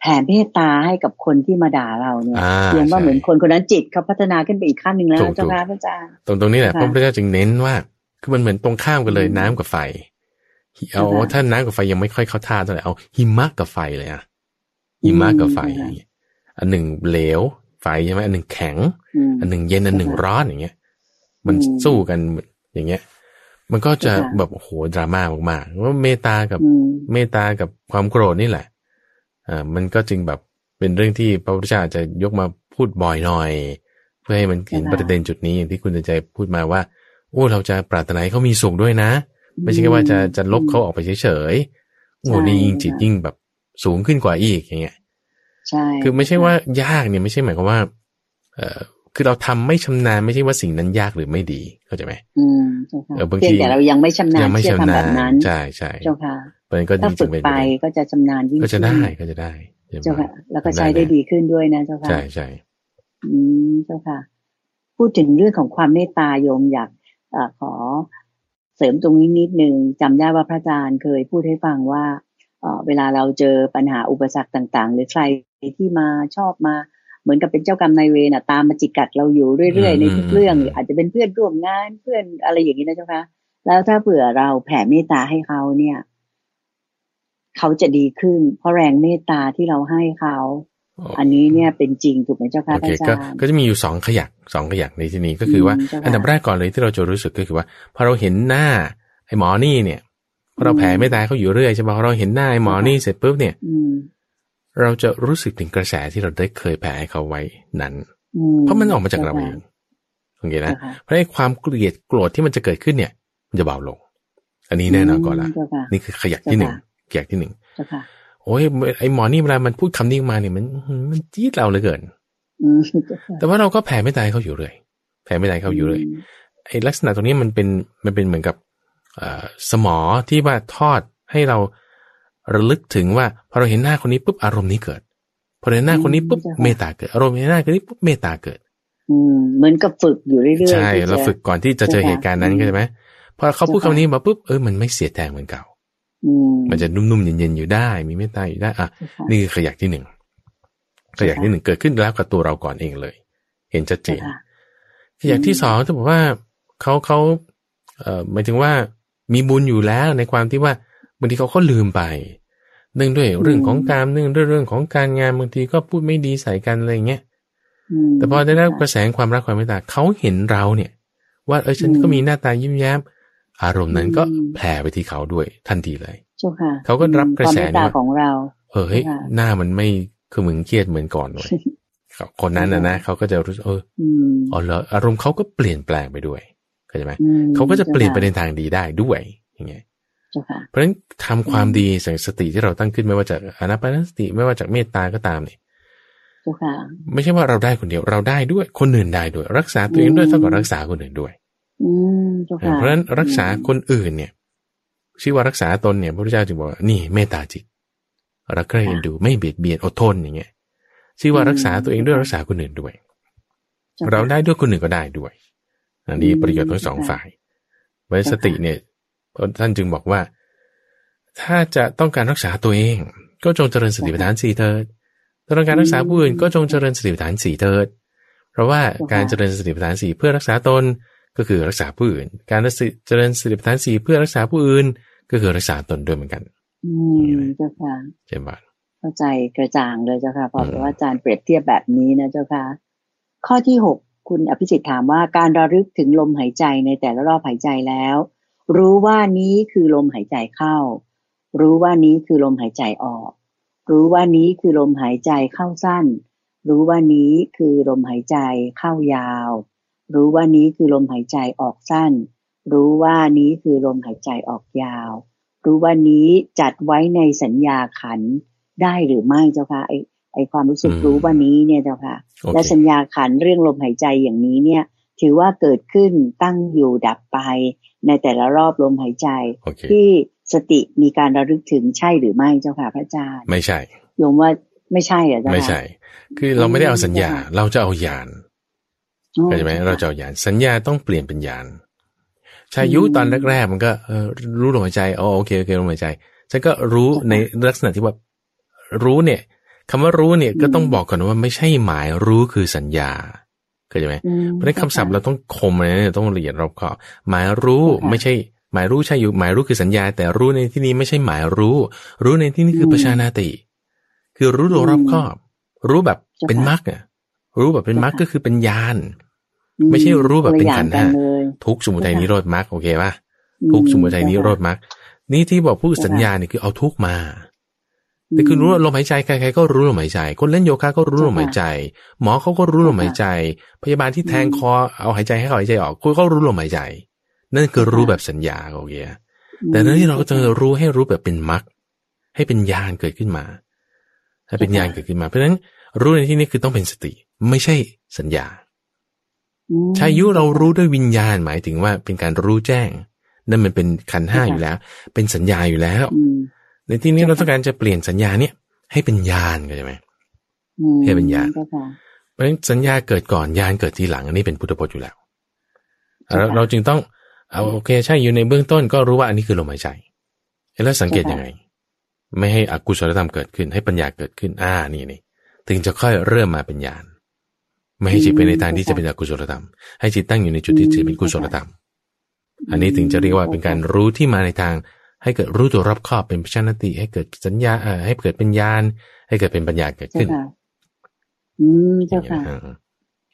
แผ่เมตตาให้กับคนที่มาด่าเราเนี่ยยังว่าเหมือนคนนั้นจิตเขาพัฒนาขึ้นไปอีกขั้นหนึ่งแล้วเจ้าค่ะพระอาจารย์ตรงนี้แหละพระเจ้าจึงเน้นว่าคือมันเหมือนตรงข้ามกันเลยน้ำกับไฟเอาถ้าน้ำกับไฟยังไม่ค่อยเข้าท่าเท่าไหร่เอาหิมะกับไฟเลยอะหิมะกับไฟอันหนึ่งเหลวไฟใช่ไหมอันหนึ่งแข็งอันหนึ่งเย็นอันหนึ่งร้อนอย่างเงี้ยมันสู้กันอย่างเงี้ยมันก็จะแบบโอ้โหดราม่ามากๆว่าเมตตากับความโกรธนี่แหละมันก็จึงแบบเป็นเรื่องที่พระพุทธเจ้าจะยกมาพูดบ่อยหน่อยเพื่อให้มันเห็นประเด็นจุดนี้อย่างที่คุณใจพูดมาว่าโอ้เราจะปรารถนาให้เขามีสุขด้วยนะไม่ใช่แค่ว่าจะลบเขาออกไปเฉยๆโอ้นี่ยิ่งจิตยิ่งแบบสูงขึ้นกว่าอีกอย่างเงี้ยใช่คือไม่ใช่ว่ายากเนี่ยไม่ใช่หมายความว่าคือเราทำไม่ชำนาญไม่ใช่ว่าสิ่งนั้นยากหรือไม่ดีเข้าใจไหมบางทีแต่เรายังไม่ชำนาญที่จะทำแบบนั้นใช่เจ้าค่ะถ้าฝึกไปก็จะชำนาญยิ่งขึ้นก็จะได้เจ้าค่ะแล้วก็ใช้ได้ดีขึ้นด้วยนะเจ้าค่ะใช่เจ้าค่ะพูดถึงเรื่องของความเมตตาโยมอยากขอเสริมตรงนี้นิดนึงจำได้ว่าพระอาจารย์เคยพูดให้ฟังว่าเวลาเราเจอปัญหาอุปสรรคต่างๆหรือใครที่มาชอบมาเหมือนกับเป็นเจ้ากรรมนายเวรน่ะตามมาจิกกัดเราอยู่เรื่อยๆในทุกเรื่องอาจจะเป็นเพื่อนร่วมงานเพื่อนอะไรอย่างนี้นะเจ้าค่ะแล้วถ้าเผื่อเราแผ่เมตตาให้เขาเนี่ยเขาจะดีขึ้นเพราะแรงเมตตาที่เราให้เขาอันนี้เนี่ยเป็นจริงถูกไหมเจ้าค่ะอาจารย์ก็จะมีอยู่2 ขยักในที่นี้ก็คือว่าอันดับแรกก่อนเลยที่เราจะรู้สึกก็คือว่าพอเราเห็นหน้าไอ้หมอนี่เนี่ยพอเราแผ่เมตตาเขาอยู่เรื่อยใช่ไหมพอเราเห็นหน้าไอ้หมอนี่เสร็จปุ๊บเนี่ยเราจะรู้สึกถึงกระแสที่เราได้เคยแผ่ให้เขาไว้นั้นเพราะมันออกมาจากเราเองโอเคนะเพราะไอ้ความเกลียดโกรธที่มันจะเกิดขึ้นเนี่ยมันจะเบาลงอันนี้แน่นอนก่อนละนี่คือขยักที่หนึ่งโอ้ยไอหมอนี่เวลามันพูดคำนี้มาเนี่ยมันจี๊ดเราเหลือเกินแต่ว่าเราก็แผ่ไม่ตายเขาอยู่เลยไอลักษณะตรงนี้มันเป็นเหมือนกับสมอที่ว่าทอดให้เราระลึกถึงว่าพอเราเห็นหน้าคนนี้ปุ๊บอารมณ์นี้เกิดพอเห็นหน้าคนนี้ปุ๊บเมตตาเกิดอารมณ์เห็นหน้าคนนี้ปุ๊บเมตตาเกิดเหมือนกับฝึกอยู่เรื่อยๆใช่เราฝึกก่อนที่จะเจอเหตุการณ์นั้นใช่ไหมพอเขาพูดคำนี้มาปุ๊บมันไม่เสียแรงเหมือนเก่า มันจะนุ่มๆเย็นๆอยู่ได้มีเมตตาอยู่ได้อ่ะนี่คือขยักที่หนึ่งขยักที่หนึ่งเกิดขึ้นแล้วกับตัวเราก่อนเองเลยเห็นชัดเจนขยักที่สองจะบอกว่าเขาหมายถึงว่ามีบุญอยู่แล้วในความที่ว่าบางทีเขาก็ลืมไปเนื่องด้วยเรื่องของกามเนื่องด้วยเรื่องของการงานบางทีก็พูดไม่ดีใส่กันอะไรอย่างเงี้ยแต่พอได้รับกระแสความรักความเมตตาเขาเห็นเราเนี่ยว่าฉันก็มีหน้าตายิ้มแย้มอารมณ์นั้นก็แผ่ไปที่เขาด้วยทันทีเลยเขาก็รับกระแสนี้ว่าเฮ้ยหน้ามันไม่คือมึงเครียดเหมือนก่อนเลยคนนั้นนะเขาก็จะรู้อ๋อเหรออารมณ์เขาก็เปลี่ยนแปลงไปด้วยเข้าใจไหมเขาก็จะเปลี่ยนไปในทางดีได้ด้วยอย่างเงี้ยเพราะฉะนั้นทำความดีจากสติที่เราตั้งขึ้นไม่ว่าจากอานาปานสติไม่ว่าจากเมตตาก็ตามเนี่ยไม่ใช่ว่าเราได้คนเดียวเราได้ด้วยคนอื่นได้ด้วยรักษาตัวเองด้วยเท่ากับรักษาคนอื่นด้วยเพราะฉะนั้นรักษาคนอื่นเนี่ยชื่อว่ารักษาตนเนี่ยพระพุทธเจ้าจึงบอกว่านี่เมตตาจิตรักใคร่เอ็นดูไม่เบียดเบียนอดทนอย่างเงี้ยชื่อว่ารักษาตัวเองด้วยรักษาคนอื่นด้วยเราได้ด้วยคนอื่นก็ได้ด้วยอันนี้ประโยชน์ทั้งสองฝ่ายไว้สติเนี่ยท่านจึงบอกว่าถ้าจะต้องการรักษาตัวเองก็จงเจริญสติปัฏฐาน4เถิดถ้าต้องการรักษาผู้อื่นก็จงเจริญสติปัฏฐาน4เถิดเพราะว่าการเจริญสติปัฏฐาน4เพื่อรักษาตนก็คือรักษาผู้อื่นการเจริญสติปัฏฐาน4เพื่อรักษาผู้อื่นก็คือรักษาตนด้วยเหมือนกันเจ้าค่ะเจ้าบ้านเข้าใจกระจ่างเลยเจ้าค่ะพอเพราะว่าอาจารย์เปรียบเทียบแบบนี้นะเจ้าค่ะข้อที่6คุณอภิสิทธิ์ถามว่าการระลึกถึงลมหายใจในแต่ละรอบหายใจแล้วรู้ว่านี้คือลมหายใจเข้ารู้ว่านี้คือลมหายใจออกรู้ว่านี้คือลมหายใจเข้าสั้นรู้ว่านี้คือลมหายใจเข้ายาวรู้ว่านี้คือลมหายใจออกสั้นรู้ว่านี้คือลมหายใจออกยาวรู้ว่านี้จัดไว้ในสัญญาขันธ์ได้หรือไม่เจ้าค่ะไอความรู้สึกรู้ว่านี้เนี่ยเจ้าค่ะ okay. และสัญญาขันธ์เรื่องลมหายใจอย่างนี้เนี่ยถือว่าเกิดขึ้นตั้งอยู่ดับไปในแต่ละรอบลมหายใจ okay. ที่สติมีการระลึกถึงใช่หรือไม่เจ้าค่ะพระอาจารย์ไม่ใช่โยมว่าไม่ใช่เหรอเจ้าค่ะไม่ใช่คือเราไม่ได้เอาสัญญาเราจะเอาญาณเข้าใจไหมเราจะเอาญาณสัญญาต้องเปลี่ยนเป็นญาณชายุตอนแรกๆมันก็รู้ลมหายใจอ๋อโอเคโอเคลมหายใจฉันก็รู้ในลักษณะที่ว่ารู้เนี่ยคำว่ารู้เนี่ยก็ต้องบอกก่อนว่าไม่ใช่หมายรู้คือสัญญาเข้าใจไหมเพราะฉะนั้นคำศัพท์เราต้องคมเลยนะต้องละเอียดรอบคอบหมายรู้ไม่ใช่หมายรู้ใช่อยู่หมายรู้คือสัญญาแต่รู้ในที่นี้ไม่ใช่หมายรู้รู้ในที่นี้คือปชานาติคือรู้โดยรอบคอบรู้แบบเป็นมรรคอะรู้แบบเป็นมรรคก็คือเป็นญาณไม่ใช่รู้แบบเป็นขันธ์ห้าทุกสมุทัยนิโรธมรรคโอเคป่ะทุกสมุทัยนิโรธมรรคนี่ที่บอกผู้สัญญาเนี่ยคือเอาทุกมาแต่คือรู้ลมหายใจใครๆก็รู้ลมหายใจคนเล่นโยคะก็รู้ลมหายใจหมอเขาก็รู้ลมหายใจพยาบาลที่แทงคอเอาหายใจให้เขาหายใจออกคนก็รู้ลมหายใจนั่นคือรู้แบบสัญญาโอเคแต่นั้นที่เราจะรู้ให้รู้แบบเป็นมรรคให้เป็นญาณเกิดขึ้นมาให้เป็นญาณเกิดขึ้นมาเพราะฉะนั้นรู้ในที่นี้คือต้องเป็นสติไม่ใช่สัญญาชายุเรารู้ด้วยวิญญาณหมายถึงว่าเป็นการรู้แจ้งนั่นมันเป็นขันธ์ห้าอยู่แล้วเป็นสัญญาอยู่แล้วในที่นี้เราต้องการจะเปลี่ยนสัญญาเนี่ยให้เป็นญาณเข้าใจไหมให้เป็นญาณเพราะฉะนั้นสัญญาเกิดก่อนญาณเกิดทีหลังอันนี้เป็นพุทธพจน์อยู่แล้วเราจึงต้องเอาโอเคใช่อยู่ในเบื้องต้นก็รู้ว่าอันนี้คือลมหายใจแล้วสังเกตยังไงไม่ให้อกุศลธรรมเกิดขึ้นให้ปัญญาเกิดขึ้นนี่ถึงจะค่อยเริ่มมาเป็นญาณไม่ให้จิตไปในทางที่จะเป็นอกุศลธรรมให้จิตตั้งอยู่ในจุดที่จะเป็นกุศลธรรมอันนี้ถึงจะเรียกว่าเป็นการรู้ที่มาในทางให้เกิดรู้ตัวรอบคอบเป็นปัจจานติให้เกิดสัญญาให้เกิดเป็นญาณให้เกิดเป็นปัญญาเกิดขึ้นเจ้าค่ะ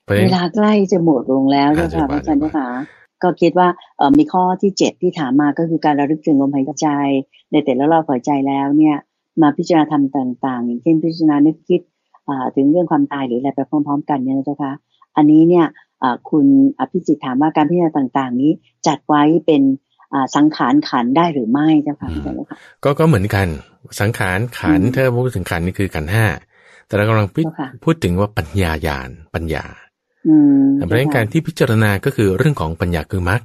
เวลาใกล้จะหมดลงแล้วเจ้าค่ะพระอาจารย์ค่ะก็คิดว่ามีข้อที่7ที่ถามมาก็คือการระลึกถึงลมหายใจในแต่ละรอบหายใจแล้วเนี่ยมาพิจารณาธรรมต่างๆอย่างเช่นพิจารณานึกคิดถึงเรื่องความตายหรืออะไรไปพร้อมๆกันเนี่ยนะเจ้าคะอันนี้เนี่ยคุณอภิจิตถามว่าการพิจารณาต่างๆนี้จัดไว้เป็นสังขารขันธ์ได้หรือไม่เจ้าค่ะก็เหมือนกันสังขารขันธ์เธอพูดถึงขันธ์นี่คือขันธ์ห้าแต่เรากำลังพูดถึงว่าปัญญาญาณปัญญาเพราะฉะนั้นการที่พิจารณาก็คือเรื่องของปัญญาคือมรรค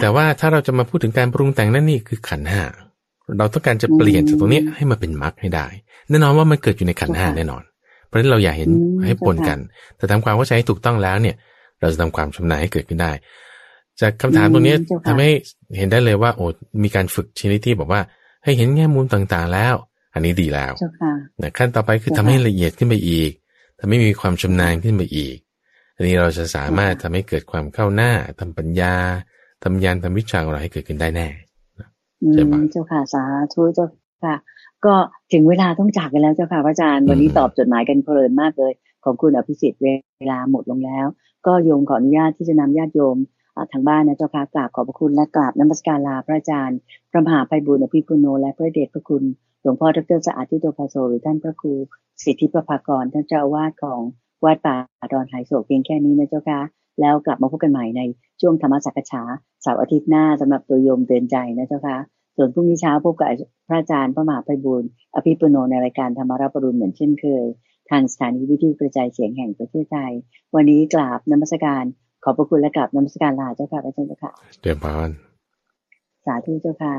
แต่ว่าถ้าเราจะมาพูดถึงการปรุงแต่งนั่นนี่คือขันธ์ห้าเราต้องการจะเปลี่ยนจากตรงนี้ให้มาเป็นมรรคให้ได้แน่นอนว่ามันเกิดอยู่ในขันธ์ห้าแน่นอนเพราะฉะนั้นเราอย่าเห็นให้ปนกันแต่ทำความเข้าใจให้ถูกต้องแล้วเนี่ยเราจะทำความชำนาญให้เกิดขึ้นได้ จากคำถามตรงนี้ทำให้เห็นได้เลยว่าโอ้มีการฝึกชนิดที่บอกว่าให้เห็นแง่มุมต่างๆแล้วอันนี้ดีแล้วนะขั้นต่อไปคือทำให้ละเอียดขึ้นไปอีกทำให้มีความชำนาญขึ้นไปอีกอันนี้เราจะสามารถทำให้เกิดความเข้าหน้าทำปัญญาทำญาณทำวิชาของเราให้เกิดขึ้นได้แน่เจ้าค่ะสาธุเจ้าค่ะก็ถึงเวลาต้องจากกันแล้วเจ้าค่ะพระอาจารย์วันนี้ตอบจดหมายกันเพลินมากเลยของคุณอภิสิทธิ์เวลาหมดลงแล้วก็โยมขออนุญาตที่จะนำญาติโยมทางบ้านนะเจ้าค่ะกราบขอบพระคุณและกราบนมัสการลาพระอาจารย์พระมหาไพบูลย์อภิปุโนและพระเดชพระคุณหลวงพ่อดร.สะอาดทิโตภาโสหรือท่านพระครูสิทธิประภากรท่านเจ้าอาวาสของวัดป่าดอนหายโศกเพียงแค่นี้นะเจ้าค่ะแล้วกลับมาพบกันใหม่ในช่วงธรรมสักษาเสาร์อาทิตย์หน้าสำหรับตัวโยมเตือนใจนะเจ้าค่ะส่วนพรุ่งนี้เช้าพบกับพระอาจารย์พระมหาไพบูลย์อภิปุโนในรายการธรรมรับปรุณเหมือนเช่นเคยทางสถานีวิทยุกระจายเสียงแห่งประเทศไทยวันนี้กราบนมัสการขอบพระคุณและกราบนมัสการลาเจ้าค่ะอาจารย์เจ้าค่ะเตรียมพานสาธุเจ้าค่ะ